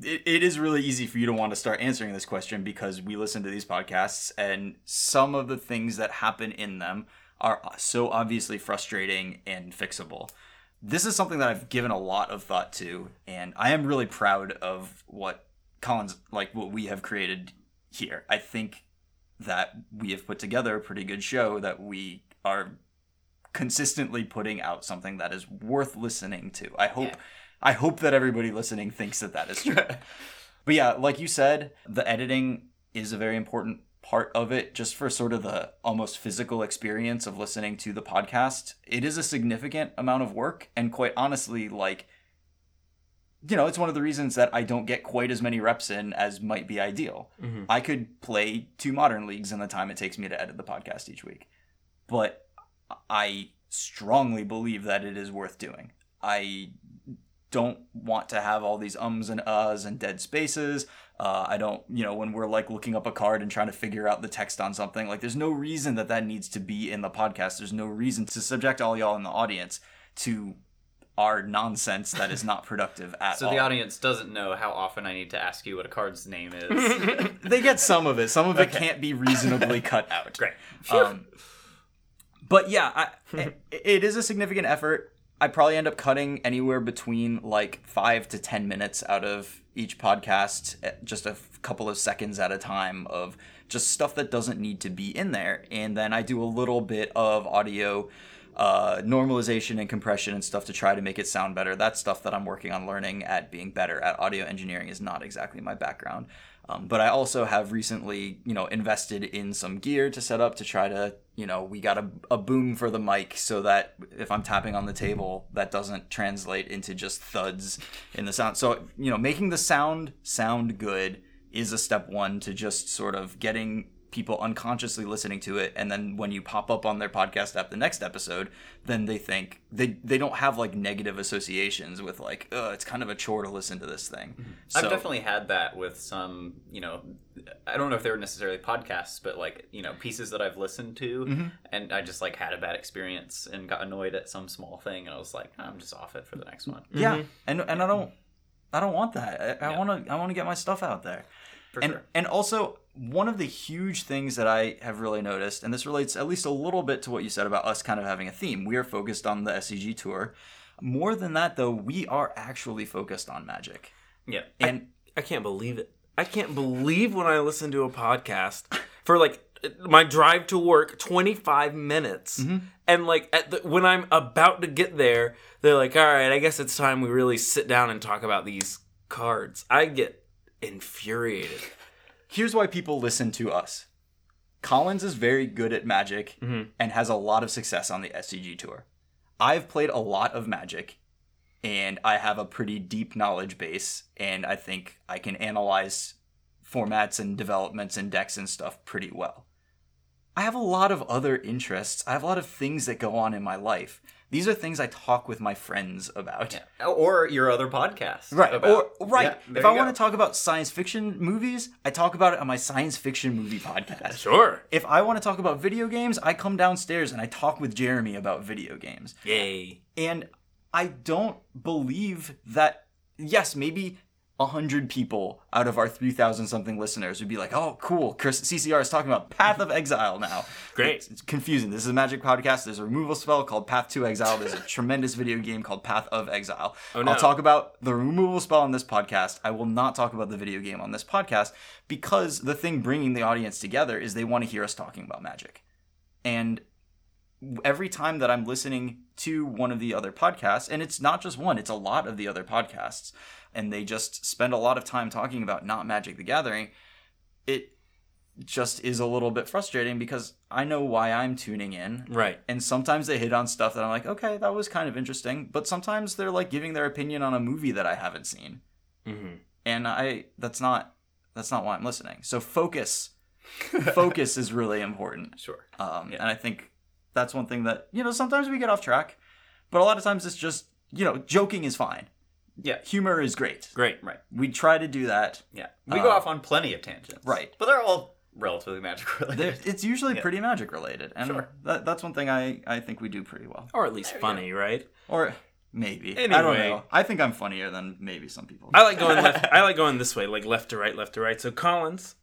it, it is really easy for you to want to start answering this question, because we listen to these podcasts, and some of the things that happen in them are so obviously frustrating and fixable. This is something that I've given a lot of thought to, and I am really proud of what Collins, like what we have created here. I think that we have put together a pretty good show, that we are consistently putting out something that is worth listening to. I hope, yeah. I hope that everybody listening thinks that that is true. But yeah, like you said, the editing is a very important part of it, just for sort of the almost physical experience of listening to the podcast. It is a significant amount of work, and quite honestly, like, you know, it's one of the reasons that I don't get quite as many reps in as might be ideal. Mm-hmm. I could play two Modern leagues in the time it takes me to edit the podcast each week. But I strongly believe that it is worth doing. I don't want to have all these ums and uhs and dead spaces. Uh, I don't, you know, when we're like looking up a card and trying to figure out the text on something, like there's no reason that that needs to be in the podcast. There's no reason to subject all y'all in the audience to are nonsense that is not productive at so all. So the audience doesn't know how often I need to ask you what a card's name is. They get some of it. Some of okay. it can't be reasonably cut out. Great. Um, but yeah, I, it, it is a significant effort. I probably end up cutting anywhere between like five to ten minutes out of each podcast, just a couple of seconds at a time of just stuff that doesn't need to be in there. And then I do a little bit of audio Uh, normalization and compression and stuff to try to make it sound better. That's stuff that I'm working on learning at being better at. Audio engineering is not exactly my background. Um, but I also have recently, you know, invested in some gear to set up to try to, you know, we got a, a boom for the mic so that if I'm tapping on the table, that doesn't translate into just thuds in the sound. So, you know, making the sound sound good is a step one to just sort of getting people unconsciously listening to it, and then when you pop up on their podcast app the next episode, then they think they they don't have like negative associations with like, oh, it's kind of a chore to listen to this thing. Mm-hmm. So, I've definitely had that with some, you know, I don't know if they were necessarily podcasts, but like, you know, pieces that I've listened to, mm-hmm. and I just like had a bad experience and got annoyed at some small thing, and I was like, oh, I'm just off it for the next one. Yeah, mm-hmm. and and I don't I don't want that. I want to I want to get my stuff out there. For and sure. and also. One of the huge things that I have really noticed, and this relates at least a little bit to what you said about us kind of having a theme, we are focused on the S C G Tour. More than that, though, we are actually focused on Magic. Yeah. And I, I can't believe it. I can't believe when I listen to a podcast for like my drive to work, twenty-five minutes. Mm-hmm. And like at the, when I'm about to get there, they're like, all right, I guess it's time we really sit down and talk about these cards. I get infuriated. Here's why people listen to us. Collins is very good at Magic, mm-hmm. and has a lot of success on the S C G Tour. I've played a lot of Magic, and I have a pretty deep knowledge base, and I think I can analyze formats and developments and decks and stuff pretty well. I have a lot of other interests. I have a lot of things that go on in my life. These are things I talk with my friends about. Yeah. Or your other podcast. Right. About. Or right. Yeah, if I go. want to talk about science fiction movies, I talk about it on my science fiction movie podcast. Sure. If I want to talk about video games, I come downstairs and I talk with Jeremy about video games. Yay. And I don't believe that, yes, maybe one hundred people out of our three thousand something listeners would be like, oh, cool, C C R is talking about Path of Exile now. Great. It's, it's confusing. This is a Magic podcast. There's a removal spell called Path to Exile. There's a tremendous video game called Path of Exile. Oh, no. I'll talk about the removal spell on this podcast. I will not talk about the video game on this podcast because the thing bringing the audience together is they want to hear us talking about Magic. And every time that I'm listening to one of the other podcasts, and it's not just one, it's a lot of the other podcasts, and they just spend a lot of time talking about not Magic the Gathering, it just is a little bit frustrating because I know why I'm tuning in. Right. And sometimes they hit on stuff that I'm like, okay, that was kind of interesting. But sometimes they're like giving their opinion on a movie that I haven't seen. Mm-hmm. And I that's not that's not why I'm listening. So focus. Focus is really important. Sure. Um, yeah. And I think that's one thing that, you know, sometimes we get off track. But a lot of times it's just, you know, joking is fine. Yeah. Humor is great. Great. Right. We try to do that. Yeah. We uh, go off on plenty of tangents. Right. But they're all relatively Magic related. It's usually yeah. pretty Magic related. And sure. that, that's one thing I, I think we do pretty well. Or at least there funny, right? Or maybe. Anyway. I don't know. I think I'm funnier than maybe some people. I like going left, I like going this way, like left to right, left to right. So Collins,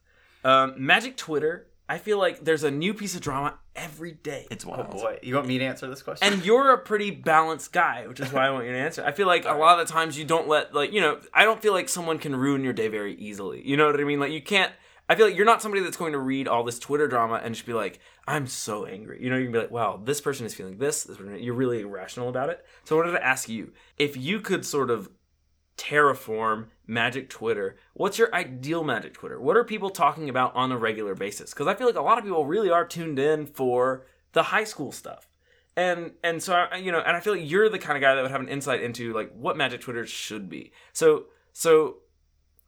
um, Magic Twitter, I feel like there's a new piece of drama every day. It's wild. Oh boy. You want me to answer this question? And you're a pretty balanced guy, which is why I want you to answer. I feel like a lot of the times you don't let, like, you know, I don't feel like someone can ruin your day very easily. You know what I mean? Like, you can't, I feel like you're not somebody that's going to read all this Twitter drama and just be like, I'm so angry. You know, you can be like, wow, this person is feeling this. this person, you're really irrational about it. So I wanted to ask you, if you could sort of terraform Magic Twitter, what's your ideal Magic Twitter? What are people talking about on a regular basis? Because I feel like a lot of people really are tuned in for the high school stuff, and and so I, you know, and I feel like you're the kind of guy that would have an insight into like what Magic Twitter should be. So so,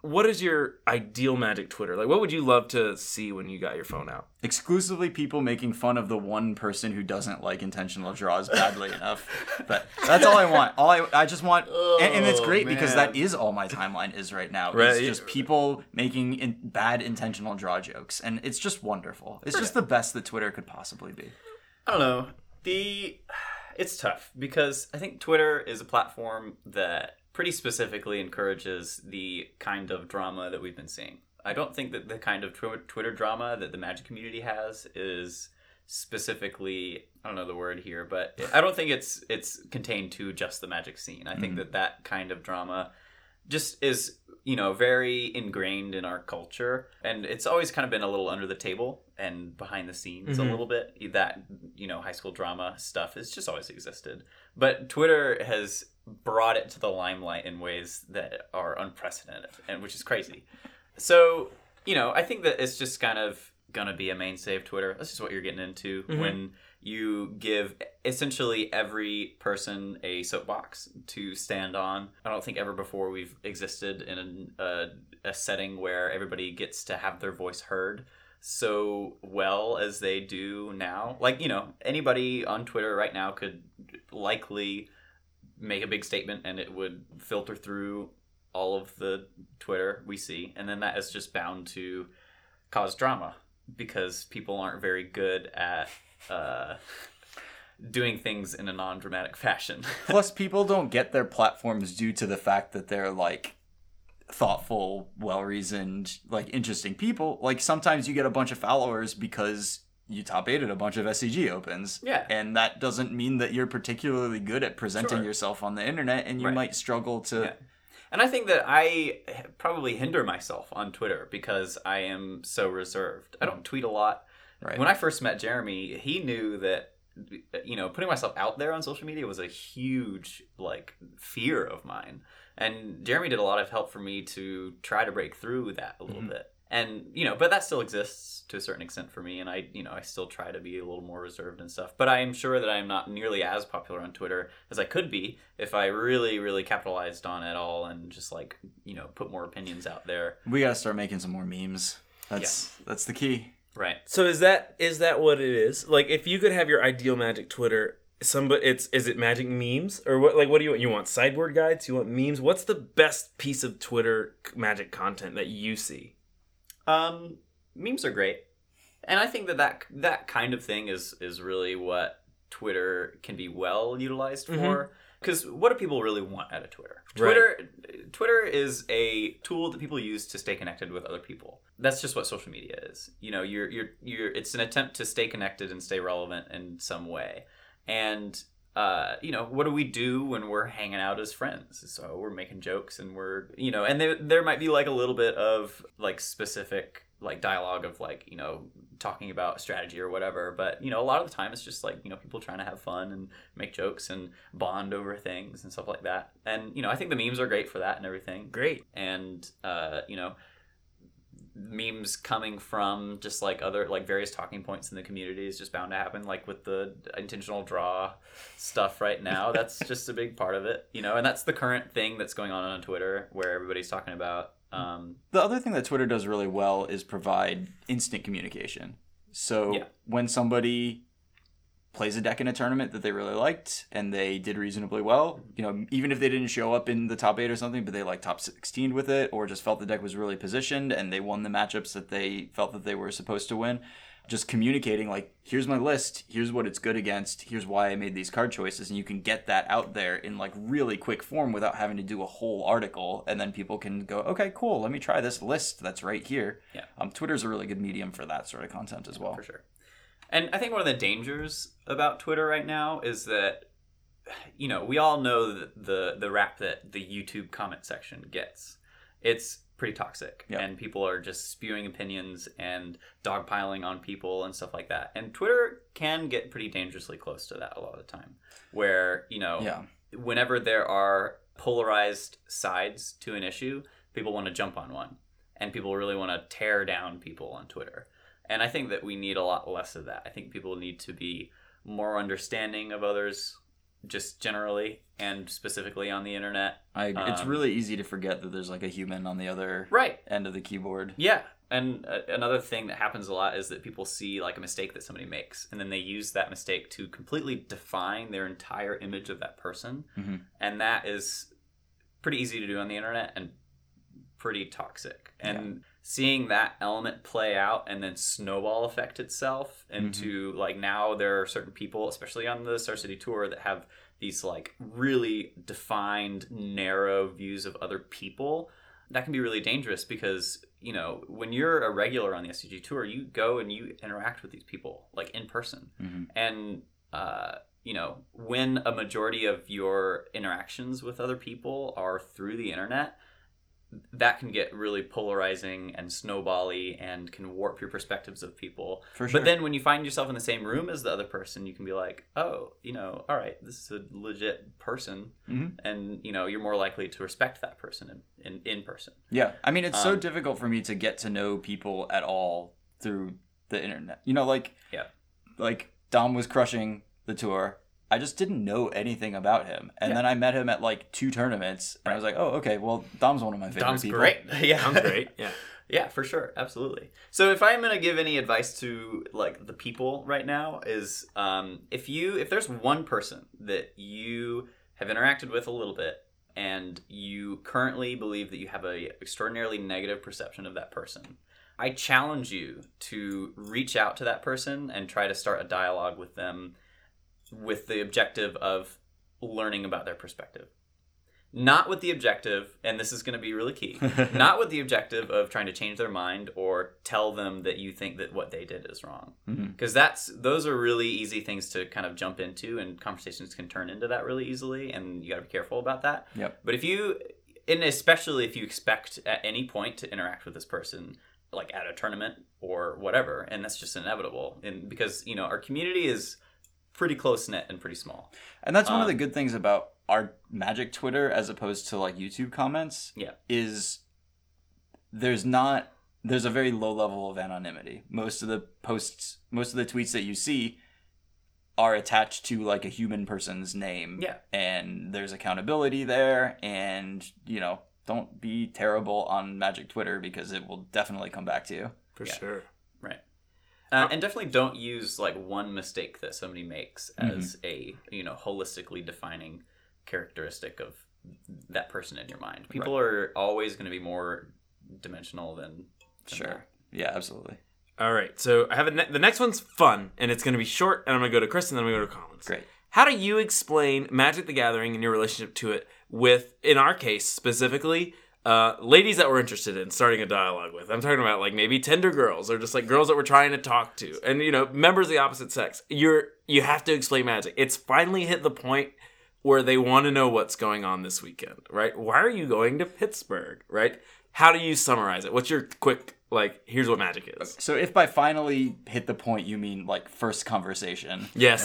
what is your ideal Magic Twitter? Like, what would you love to see when you got your phone out? Exclusively people making fun of the one person who doesn't like intentional draws badly enough. But that's all I want. All I I just want, oh, and, and it's great man. because that is all my timeline is right now. Right. It's just people making in, bad intentional draw jokes, and it's just wonderful. It's just the best that Twitter could possibly be. I don't know. The it's tough because I think Twitter is a platform that pretty specifically encourages the kind of drama that we've been seeing. I don't think that the kind of tw- Twitter drama that the Magic community has is specifically, I don't know the word here, but I don't think it's it's contained to just the Magic scene. I mm-hmm. think that that kind of drama just is, you know, very ingrained in our culture, and it's always kind of been a little under the table and behind the scenes mm-hmm. a little bit. That, you know, high school drama stuff has just always existed. But Twitter has brought it to the limelight in ways that are unprecedented, and which is crazy. So, you know, I think that it's just kind of gonna be a mainstay of Twitter. That's just what you're getting into mm-hmm. when you give essentially every person a soapbox to stand on. I don't think ever before we've existed in a, a, a setting where everybody gets to have their voice heard so well as they do now. Like, you know, anybody on Twitter right now could likely make a big statement and it would filter through all of the Twitter we see, and then that is just bound to cause drama because people aren't very good at uh doing things in a non-dramatic fashion. Plus people don't get their platforms due to the fact that they're like thoughtful, well-reasoned, like interesting people. Like sometimes you get a bunch of followers because you top eighted a bunch of S C G opens. Yeah. And that doesn't mean that you're particularly good at presenting sure. yourself on the internet, and you right. might struggle to. Yeah. And I think that I probably hinder myself on Twitter because I am so reserved. I don't tweet a lot. Right. When I first met Jeremy, he knew that, you know, putting myself out there on social media was a huge, like, fear of mine. And Jeremy did a lot of help for me to try to break through that a little mm-hmm. bit. And, you know, but that still exists to a certain extent for me. And I, you know, I still try to be a little more reserved and stuff. But I am sure that I am not nearly as popular on Twitter as I could be if I really, really capitalized on it all and just, like, you know, put more opinions out there. We got to start making some more memes. That's yeah. that's the key. Right. So is that is that what it is? Like, if you could have your ideal Magic Twitter, somebody, it's is it Magic memes or what? Like, what do you want? You want sideboard guides? You want memes? What's the best piece of Twitter Magic content that you see? Um, memes are great, and I think that that, that kind of thing is is really what Twitter can be well utilized mm-hmm. for. Because what do people really want out of Twitter? Twitter, right. Twitter is a tool that people use to stay connected with other people. That's just what social media is. You know, you're you're you're. It's an attempt to stay connected and stay relevant in some way. And uh, you know, what do we do when we're hanging out as friends? So we're making jokes, and we're you know, and there there might be like a little bit of like specific like dialogue of like you know talking about strategy or whatever, but you know a lot of the time it's just like you know people trying to have fun and make jokes and bond over things and stuff like that. And you know I think the memes are great for that and everything. Great. And uh you know memes coming from just like other like various talking points in the community is just bound to happen, like with the intentional draw stuff right now. That's just a big part of it, you know and that's the current thing that's going on on Twitter, where everybody's talking about Um, the other thing that Twitter does really well is provide instant communication. So yeah. when somebody plays a deck in a tournament that they really liked and they did reasonably well, you know, even if they didn't show up in the top eight or something, but they like top sixteen with it, or just felt the deck was really positioned and they won the matchups that they felt that they were supposed to win, just communicating like, here's my list, here's what it's good against, here's why I made these card choices, and you can get that out there in like really quick form without having to do a whole article, and then people can go, okay, cool, let me try this list that's right here. Yeah. Um, Twitter's a really good medium for that sort of content as well. For sure. And I think one of the dangers about Twitter right now is that, you know, we all know the the, the rap that the YouTube comment section gets. It's pretty toxic. Yep. And people are just spewing opinions and dogpiling on people and stuff like that. And Twitter can get pretty dangerously close to that a lot of the time, where, you know, yeah. whenever there are polarized sides to an issue, people want to jump on one, and people really want to tear down people on Twitter. And I think that we need a lot less of that. I think people need to be more understanding of others, just generally and specifically on the internet. I agree. Um, it's really easy to forget that there's like a human on the other right. end of the keyboard. Yeah. And uh, another thing that happens a lot is that people see like a mistake that somebody makes, and then they use that mistake to completely define their entire image of that person. Mm-hmm. And that is pretty easy to do on the internet and pretty toxic. And yeah. seeing that element play out and then snowball effect itself into mm-hmm. like, now there are certain people, especially on the Star City Tour, that have these like really defined, narrow views of other people. That can be really dangerous, because you know when you're a regular on the S C G Tour, you go and you interact with these people like in person. Mm-hmm. And uh you know when a majority of your interactions with other people are through the internet, that can get really polarizing and snowbally and can warp your perspectives of people. For sure. But then when you find yourself in the same room as the other person, you can be like, oh, you know, all right, this is a legit person. Mm-hmm. And, you know, you're more likely to respect that person in, in, in person. Yeah. I mean, it's um, so difficult for me to get to know people at all through the internet. You know, like, yeah. like Dom was crushing the tour. I just didn't know anything about him. And yeah. then I met him at like two tournaments, and right. I was like, oh, okay, well, Dom's one of my favorite Dom's people. Great. Yeah. Dom's great. Yeah. Yeah, for sure. Absolutely. So if I'm going to give any advice to like the people right now is um, if you, if there's one person that you have interacted with a little bit and you currently believe that you have a extraordinarily negative perception of that person, I challenge you to reach out to that person and try to start a dialogue with them, with the objective of learning about their perspective. Not with the objective, and this is going to be really key, not with the objective of trying to change their mind or tell them that you think that what they did is wrong. Because mm-hmm. that's those are really easy things to kind of jump into, and conversations can turn into that really easily, and you got to be careful about that. Yep. But if you, and especially if you expect at any point to interact with this person, like at a tournament or whatever, and that's just inevitable. And because, you know, our community is pretty close-knit and pretty small. And that's one um, of the good things about our Magic Twitter as opposed to like YouTube comments yeah. is there's not there's a very low level of anonymity. Most of the posts, most of the tweets that you see are attached to like a human person's name. Yeah. And there's accountability there, and you know, don't be terrible on Magic Twitter because it will definitely come back to you. For yeah. sure. Right. Uh, and definitely don't use like one mistake that somebody makes as mm-hmm. a, you know, holistically defining characteristic of that person in your mind. People right. are always going to be more dimensional than, than sure. That. Yeah, absolutely. All right. So I have a ne- the next one's fun, and it's going to be short, and I'm going to go to Chris, and then we go to Collins. Great. How do you explain Magic the Gathering and your relationship to it with, in our case specifically, Uh, ladies that we're interested in starting a dialogue with? I'm talking about like maybe Tinder girls or just like girls that we're trying to talk to, and you know, members of the opposite sex. You're you have to explain Magic. It's finally hit the point where they want to know what's going on this weekend, right? Why are you going to Pittsburgh, right? How do you summarize it? What's your quick like? Here's what Magic is. So if by finally hit the point you mean like first conversation, yes,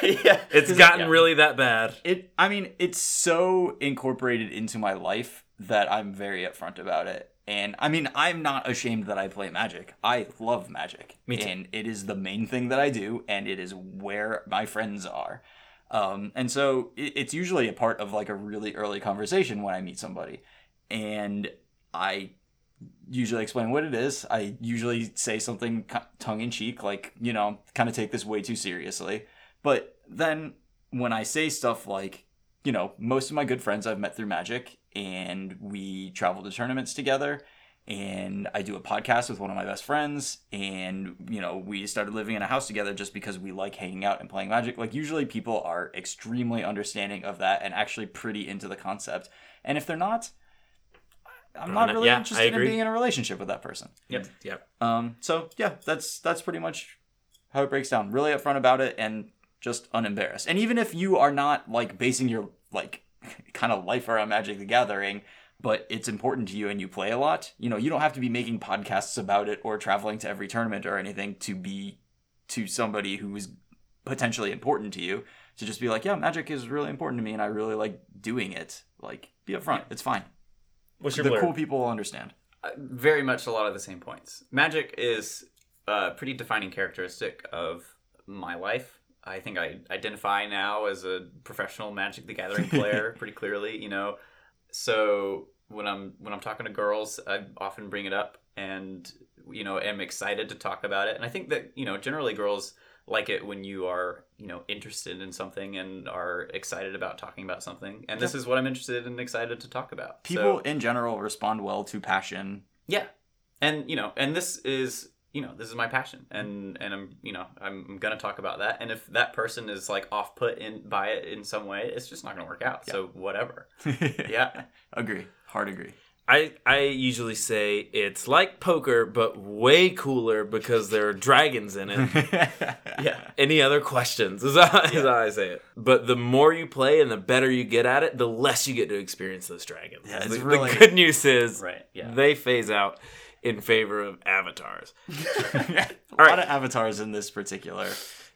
yeah, it's gotten yeah. really that bad. It, I mean, it's so incorporated into my life that I'm very upfront about it. And I mean, I'm not ashamed that I play Magic. I love Magic. Me too. And it is the main thing that I do, and it is where my friends are. Um, and so it, it's usually a part of like a really early conversation when I meet somebody. And I usually explain what it is. I usually say something tongue in cheek, like, you know, kind of take this way too seriously. But then when I say stuff like, you know, most of my good friends I've met through Magic, and we travel to tournaments together, and I do a podcast with one of my best friends, and, you know, we started living in a house together just because we like hanging out and playing Magic. Like, usually people are extremely understanding of that and actually pretty into the concept. And if they're not, I'm not really yeah, interested in being in a relationship with that person. Yep, yep. Um, so, yeah, that's that's pretty much how it breaks down. Really upfront about it, and just unembarrassed. And even if you are not like basing your like kind of life around Magic the Gathering, but it's important to you and you play a lot, you know, you don't have to be making podcasts about it or traveling to every tournament or anything to be to somebody who is potentially important to you, to just be like, yeah, Magic is really important to me and I really like doing it. Like, be upfront. It's fine. What's your the blurb? Cool people will understand. Uh, very much a lot of the same points. Magic is a pretty defining characteristic of my life. I think I identify now as a professional Magic the Gathering player pretty clearly, you know. So when I'm when I'm talking to girls, I often bring it up, and you know, am excited to talk about it. And I think that, you know, generally girls like it when you are, you know, interested in something and are excited about talking about something. And yeah. this is what I'm interested in and excited to talk about. People so, in general respond well to passion. Yeah. And you know, and this is you know, this is my passion, and, and I'm, you know, I'm going to talk about that. And if that person is like off put in by it in some way, it's just not going to work out. Yeah. So whatever. Yeah. Agree. Hard agree. I, I usually say it's like poker, but way cooler because there are dragons in it. Yeah. Any other questions is, how, yeah. is how I say it. But the more you play and the better you get at it, the less you get to experience those dragons. Yeah, it's the, really... the good news is right, yeah. they phase out in favor of avatars. All right. A lot of avatars in this particular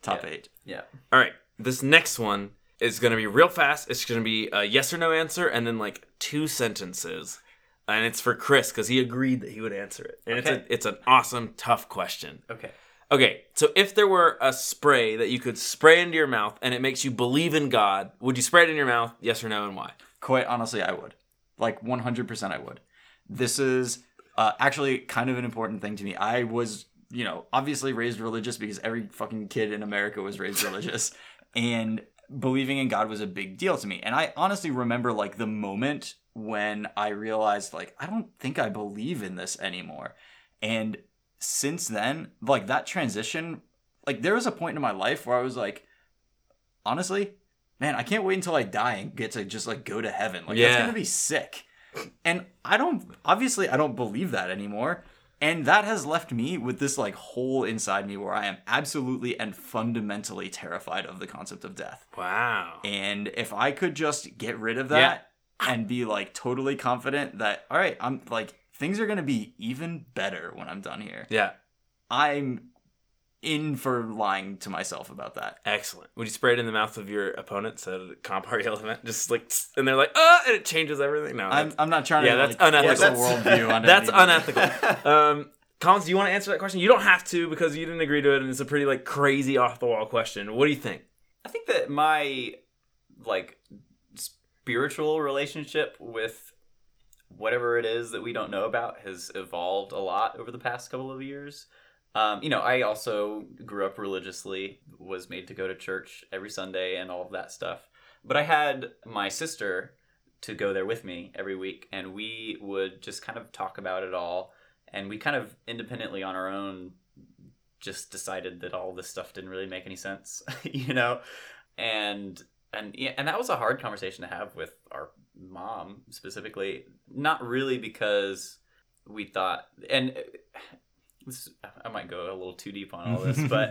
top yeah. eight. Yeah. All right. This next one is going to be real fast. It's going to be a yes or no answer and then like two sentences. And it's for Chris because he agreed that he would answer it. And okay. it's a, it's an awesome, tough question. Okay. Okay. So if there were a spray that you could spray into your mouth and it makes you believe in God, would you spray it in your mouth? Yes or no, and why? Quite honestly, I would. Like one hundred percent I would. This is... Uh, actually, kind of an important thing to me. I was, you know, obviously raised religious because every fucking kid in America was raised religious. And believing in God was a big deal to me. And I honestly remember, like, the moment when I realized, like, I don't think I believe in this anymore. And since then, like, that transition, like, there was a point in my life where I was like, honestly, man, I can't wait until I die and get to just, like, go to heaven. Like, yeah. that's going to be sick. And I don't, obviously I don't believe that anymore. And that has left me with this like hole inside me where I am absolutely and fundamentally terrified of the concept of death. Wow. And if I could just get rid of that yeah. and be like totally confident that, all right, I'm like, things are going to be even better when I'm done here. Yeah. I'm in for lying to myself about that. Excellent. Would you spray it in the mouth of your opponent so that comp party element just like and they're like, oh, and it changes everything? No, I'm, I'm not trying yeah, to that's like, unethical worldview on it. That's unethical. um Collins, do you want to answer that question? You don't have to because you didn't agree to it, and it's a pretty like crazy off the wall question. What do you think? I think that my like spiritual relationship with whatever it is that we don't know about has evolved a lot over the past couple of years. Um, you know, I also grew up religiously, was made to go to church every Sunday and all of that stuff. But I had my sister to go there with me every week, and we would just kind of talk about it all. And we kind of independently on our own just decided that all this stuff didn't really make any sense, you know? And and and that was a hard conversation to have with our mom specifically, not really because we thought, and this, I might go a little too deep on all this, but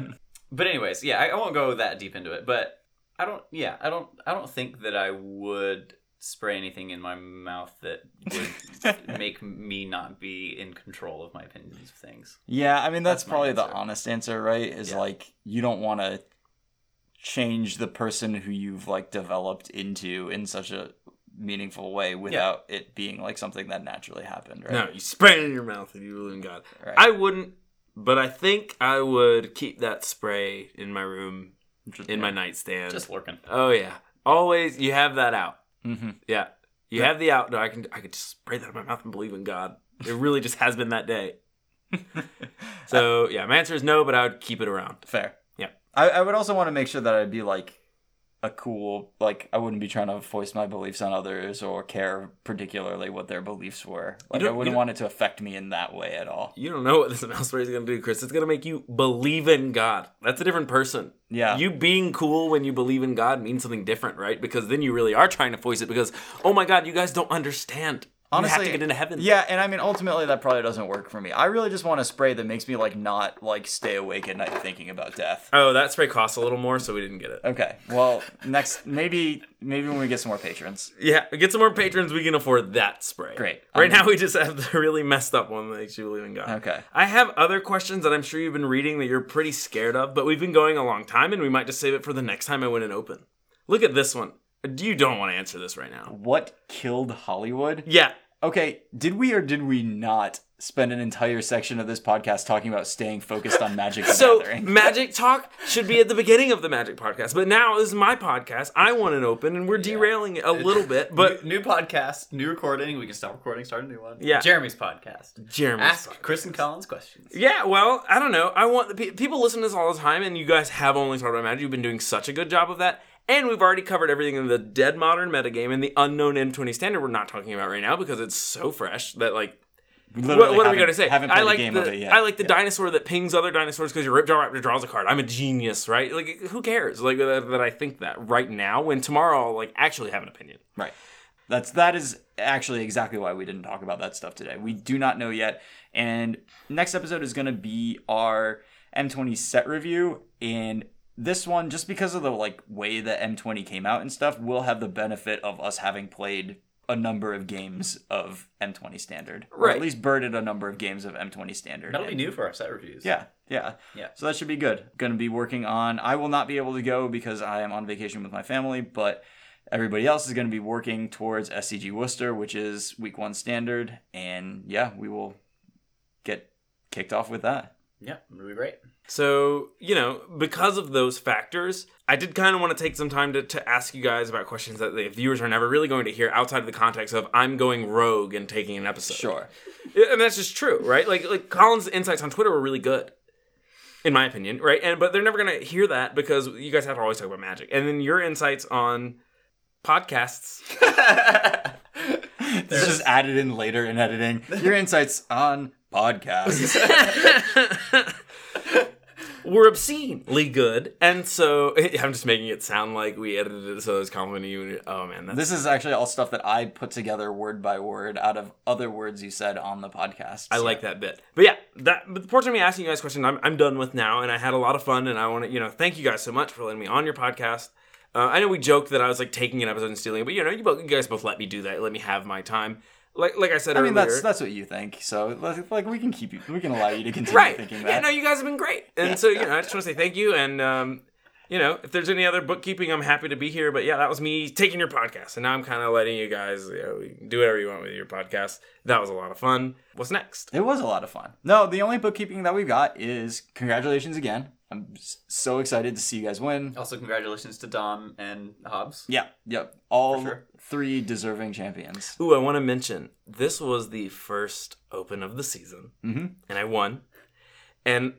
but anyways, yeah, I, I won't go that deep into it, but I don't, yeah, I don't, I don't think that I would spray anything in my mouth that would make me not be in control of my opinions of things. Yeah, I mean, that's, that's probably the honest answer, right? Is yeah. like, you don't want to change the person who you've like developed into in such a meaningful way without yeah. it being like something that naturally happened, right? No, you spray it in your mouth if you believe in God. Right. I wouldn't, but I think I would keep that spray in my room, just, in yeah. my nightstand. Just lurking. Oh, yeah. Always, you have that out. Mm-hmm. Yeah, you yeah. have the out. No, I can. I could just spray that in my mouth and believe in God. It really just has been that day. So yeah, my answer is no, but I would keep it around. Fair. Yeah, I, I would also want to make sure that I'd be like a cool, like I wouldn't be trying to voice my beliefs on others or care particularly what their beliefs were. Like I wouldn't want it to affect me in that way at all. You don't know what this mouse spray is going to do, Chris. It's going to make you believe in God. That's a different person. Yeah. You being cool when you believe in God means something different, right? Because then you really are trying to voice it because, oh my God, you guys don't understand. Honestly, you have to get into heaven. Yeah, and I mean, ultimately, that probably doesn't work for me. I really just want a spray that makes me, like, not, like, stay awake at night thinking about death. Oh, that spray costs a little more, so we didn't get it. Okay, well, next, maybe maybe when we get some more patrons. Yeah, we get some more patrons, we can afford that spray. Great. Right um, now, we just have the really messed up one that makes you believe in God. Okay. I have other questions that I'm sure you've been reading that you're pretty scared of, but we've been going a long time, and we might just save it for the next time I win an open. Look at this one. You don't want to answer this right now. What killed Hollywood? Yeah. Okay, did we or did we not spend an entire section of this podcast talking about staying focused on Magic the so, Gathering? So, Magic Talk should be at the beginning of the Magic podcast, but now this is my podcast. I want it open, and we're yeah. derailing it a little bit. But new, new podcast, new recording. We can stop recording, start a new one. Yeah. Jeremy's podcast. Jeremy's Ask podcast. Chris and Collins questions. Yeah, well, I don't know. I want the pe- People listen to this all the time, and you guys have only talked about Magic. You've been doing such a good job of that. And we've already covered everything in the dead modern metagame and the unknown M twenty standard we're not talking about right now because it's so fresh that, like, Literally what are we going to say? Haven't played I like a game the, of it yet. I like the yeah. dinosaur that pings other dinosaurs because your Ripjaw Raptor draws a card. I'm a genius, right? Like, who cares? Like, that, that I think that right now when tomorrow I'll, like, actually have an opinion. Right. That's, that is actually exactly why we didn't talk about that stuff today. We do not know yet. And next episode is going to be our M twenty set review, and this one, just because of the like way that M twenty came out and stuff, will have the benefit of us having played a number of games of M twenty Standard. Right. Or at least birded a number of games of M twenty Standard. That'll be new for our set reviews. Yeah, yeah. Yeah. So that should be good. Going to be working on... I will not be able to go because I am on vacation with my family, but everybody else is going to be working towards S C G Worcester, which is week one Standard. And yeah, we will get kicked off with that. Yeah, it'll be great. So, you know, because of those factors, I did kind of want to take some time to, to ask you guys about questions that the viewers are never really going to hear outside of the context of I'm going rogue and taking an episode. Sure. And that's just true, right? Like, like Colin's insights on Twitter were really good, in my opinion, right? And but they're never going to hear that because you guys have to always talk about Magic. And then your insights on podcasts. This is added in later in editing. Your insights on podcasts. We're obscenely good, and so I'm just making it sound like we edited it so it's complimenting you. Oh man, that's... this is actually all stuff that I put together word by word out of other words you said on the podcast. So. I like that bit, but yeah, that but the portion of me asking you guys questions I'm I'm done with now, and I had a lot of fun, and I want to you know thank you guys so much for letting me on your podcast. Uh, I know we joked that I was like taking an episode and stealing it, but you know you both you guys both let me do that, let me have my time. Like like I said I earlier. I mean, that's that's what you think. So, like, we can keep you, we can allow you to continue right. thinking that. Yeah, no, you guys have been great. And yeah. so, you know, I just want to say thank you. And, um, you know, if there's any other bookkeeping, I'm happy to be here. But, yeah, that was me taking your podcast. And now I'm kind of letting you guys you know, do whatever you want with your podcast. That was a lot of fun. What's next? It was a lot of fun. No, the only bookkeeping that we've got is congratulations again. I'm so excited to see you guys win. Also, congratulations to Dom and Hobbs. Yeah, yep. All sure. three deserving champions. Ooh, I want to mention, this was the first Open of the season, mm-hmm. and I won. And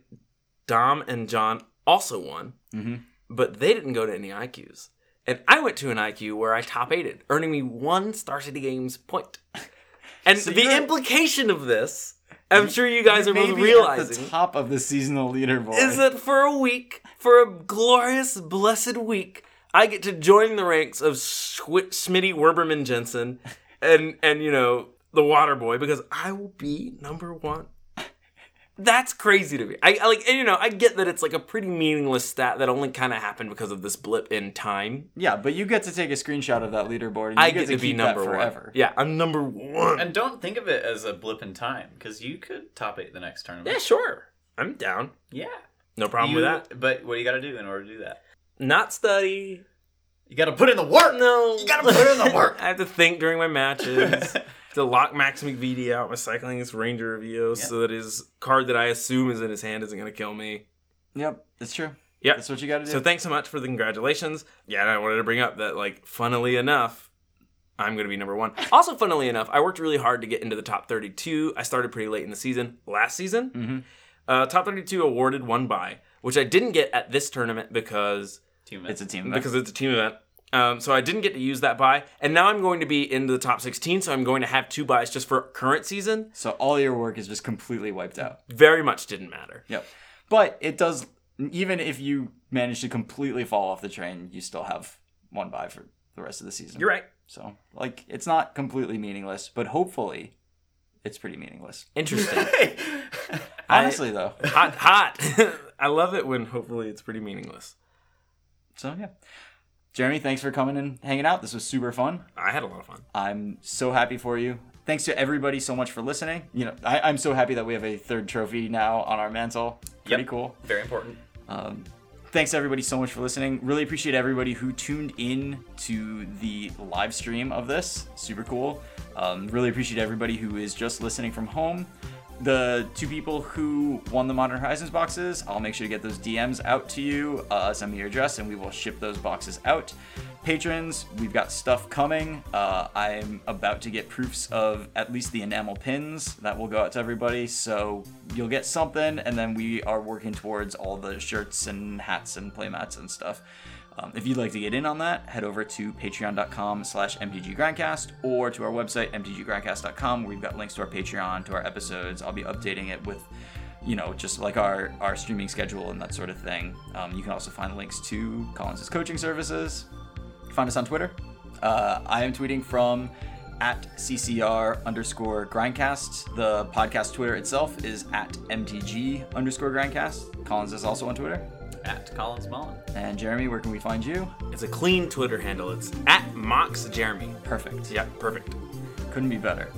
Dom and John also won, mm-hmm. but they didn't go to any I Qs. And I went to an I Q where I top-aided, earning me one Star City Games point. And so the implication of this, I'm sure you guys are both realizing, at the top of the seasonal leaderboard, is that for a week, for a glorious, blessed week, I get to join the ranks of Sw- Smitty Werberman Jensen and, and, you know, the Waterboy, because I will be number one. That's crazy to me. I, I like, and, you know, I get that it's like a pretty meaningless stat that only kind of happened because of this blip in time. Yeah, but you get to take a screenshot of that leaderboard. And you I get, get to, to be number one. Yeah, I'm number one. And don't think of it as a blip in time, because you could top eight the next tournament. Yeah, sure. I'm down. Yeah, no problem you, with that. But what do you got to do in order to do that? Not study. You got to put in the work. No, you got to put in the work. I have to think during my matches. To lock Max McVitie out by cycling this Ranger of Eos yep. so that his card that I assume is in his hand isn't going to kill me. Yep, that's true. Yep. That's what you got to do. So thanks so much for the congratulations. Yeah, and I wanted to bring up that, like, funnily enough, I'm going to be number one. Also, funnily enough, I worked really hard to get into the top thirty-two. I started pretty late in the season last season. Mm-hmm. Uh, top thirty-two awarded one bye, which I didn't get at this tournament because team it's a team event. Because it's a team event. Um, so I didn't get to use that buy, and now I'm going to be into the top sixteen, so I'm going to have two buys just for current season. So all your work is just completely wiped out. Very much didn't matter. Yep. But it does, even if you manage to completely fall off the train, you still have one buy for the rest of the season. You're right. So, like, it's not completely meaningless, but hopefully it's pretty meaningless. Interesting. Honestly, I, though. Hot, hot. I love it when hopefully it's pretty meaningless. So, yeah. Jeremy, thanks for coming and hanging out. This was super fun. I had a lot of fun. I'm so happy for you. Thanks to everybody so much for listening. You know, I, I'm so happy that we have a third trophy now on our mantle. Pretty yep. cool. Very important. Um, thanks everybody so much for listening. Really appreciate everybody who tuned in to the live stream of this. Super cool. Um, really appreciate everybody who is just listening from home. The two people who won the Modern Horizons boxes, I'll make sure to get those D Ms out to you. Uh, send me your address and we will ship those boxes out. Patrons, we've got stuff coming. Uh, I'm about to get proofs of at least the enamel pins that will go out to everybody. So you'll get something, and then we are working towards all the shirts and hats and playmats and stuff. Um, if you'd like to get in on that, head over to patreon.com slash MTG Grindcast or to our website, m t g grindcast dot com, where we've got links to our Patreon, to our episodes. I'll be updating it with, you know, just like our, our streaming schedule and that sort of thing. Um, you can also find links to Collins' coaching services. Find us on Twitter. Uh, I am tweeting from at CCR underscore Grindcast. The podcast Twitter itself is at MTG underscore Grindcast. Collins is also on Twitter. At Collins Mullen. And Jeremy, where can we find you? It's a clean Twitter handle. It's at Mox Jeremy. Perfect. Yeah, perfect. Couldn't be better.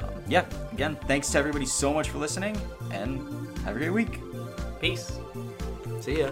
Um, yeah, again, thanks to everybody so much for listening, and have a great week. Peace. See ya.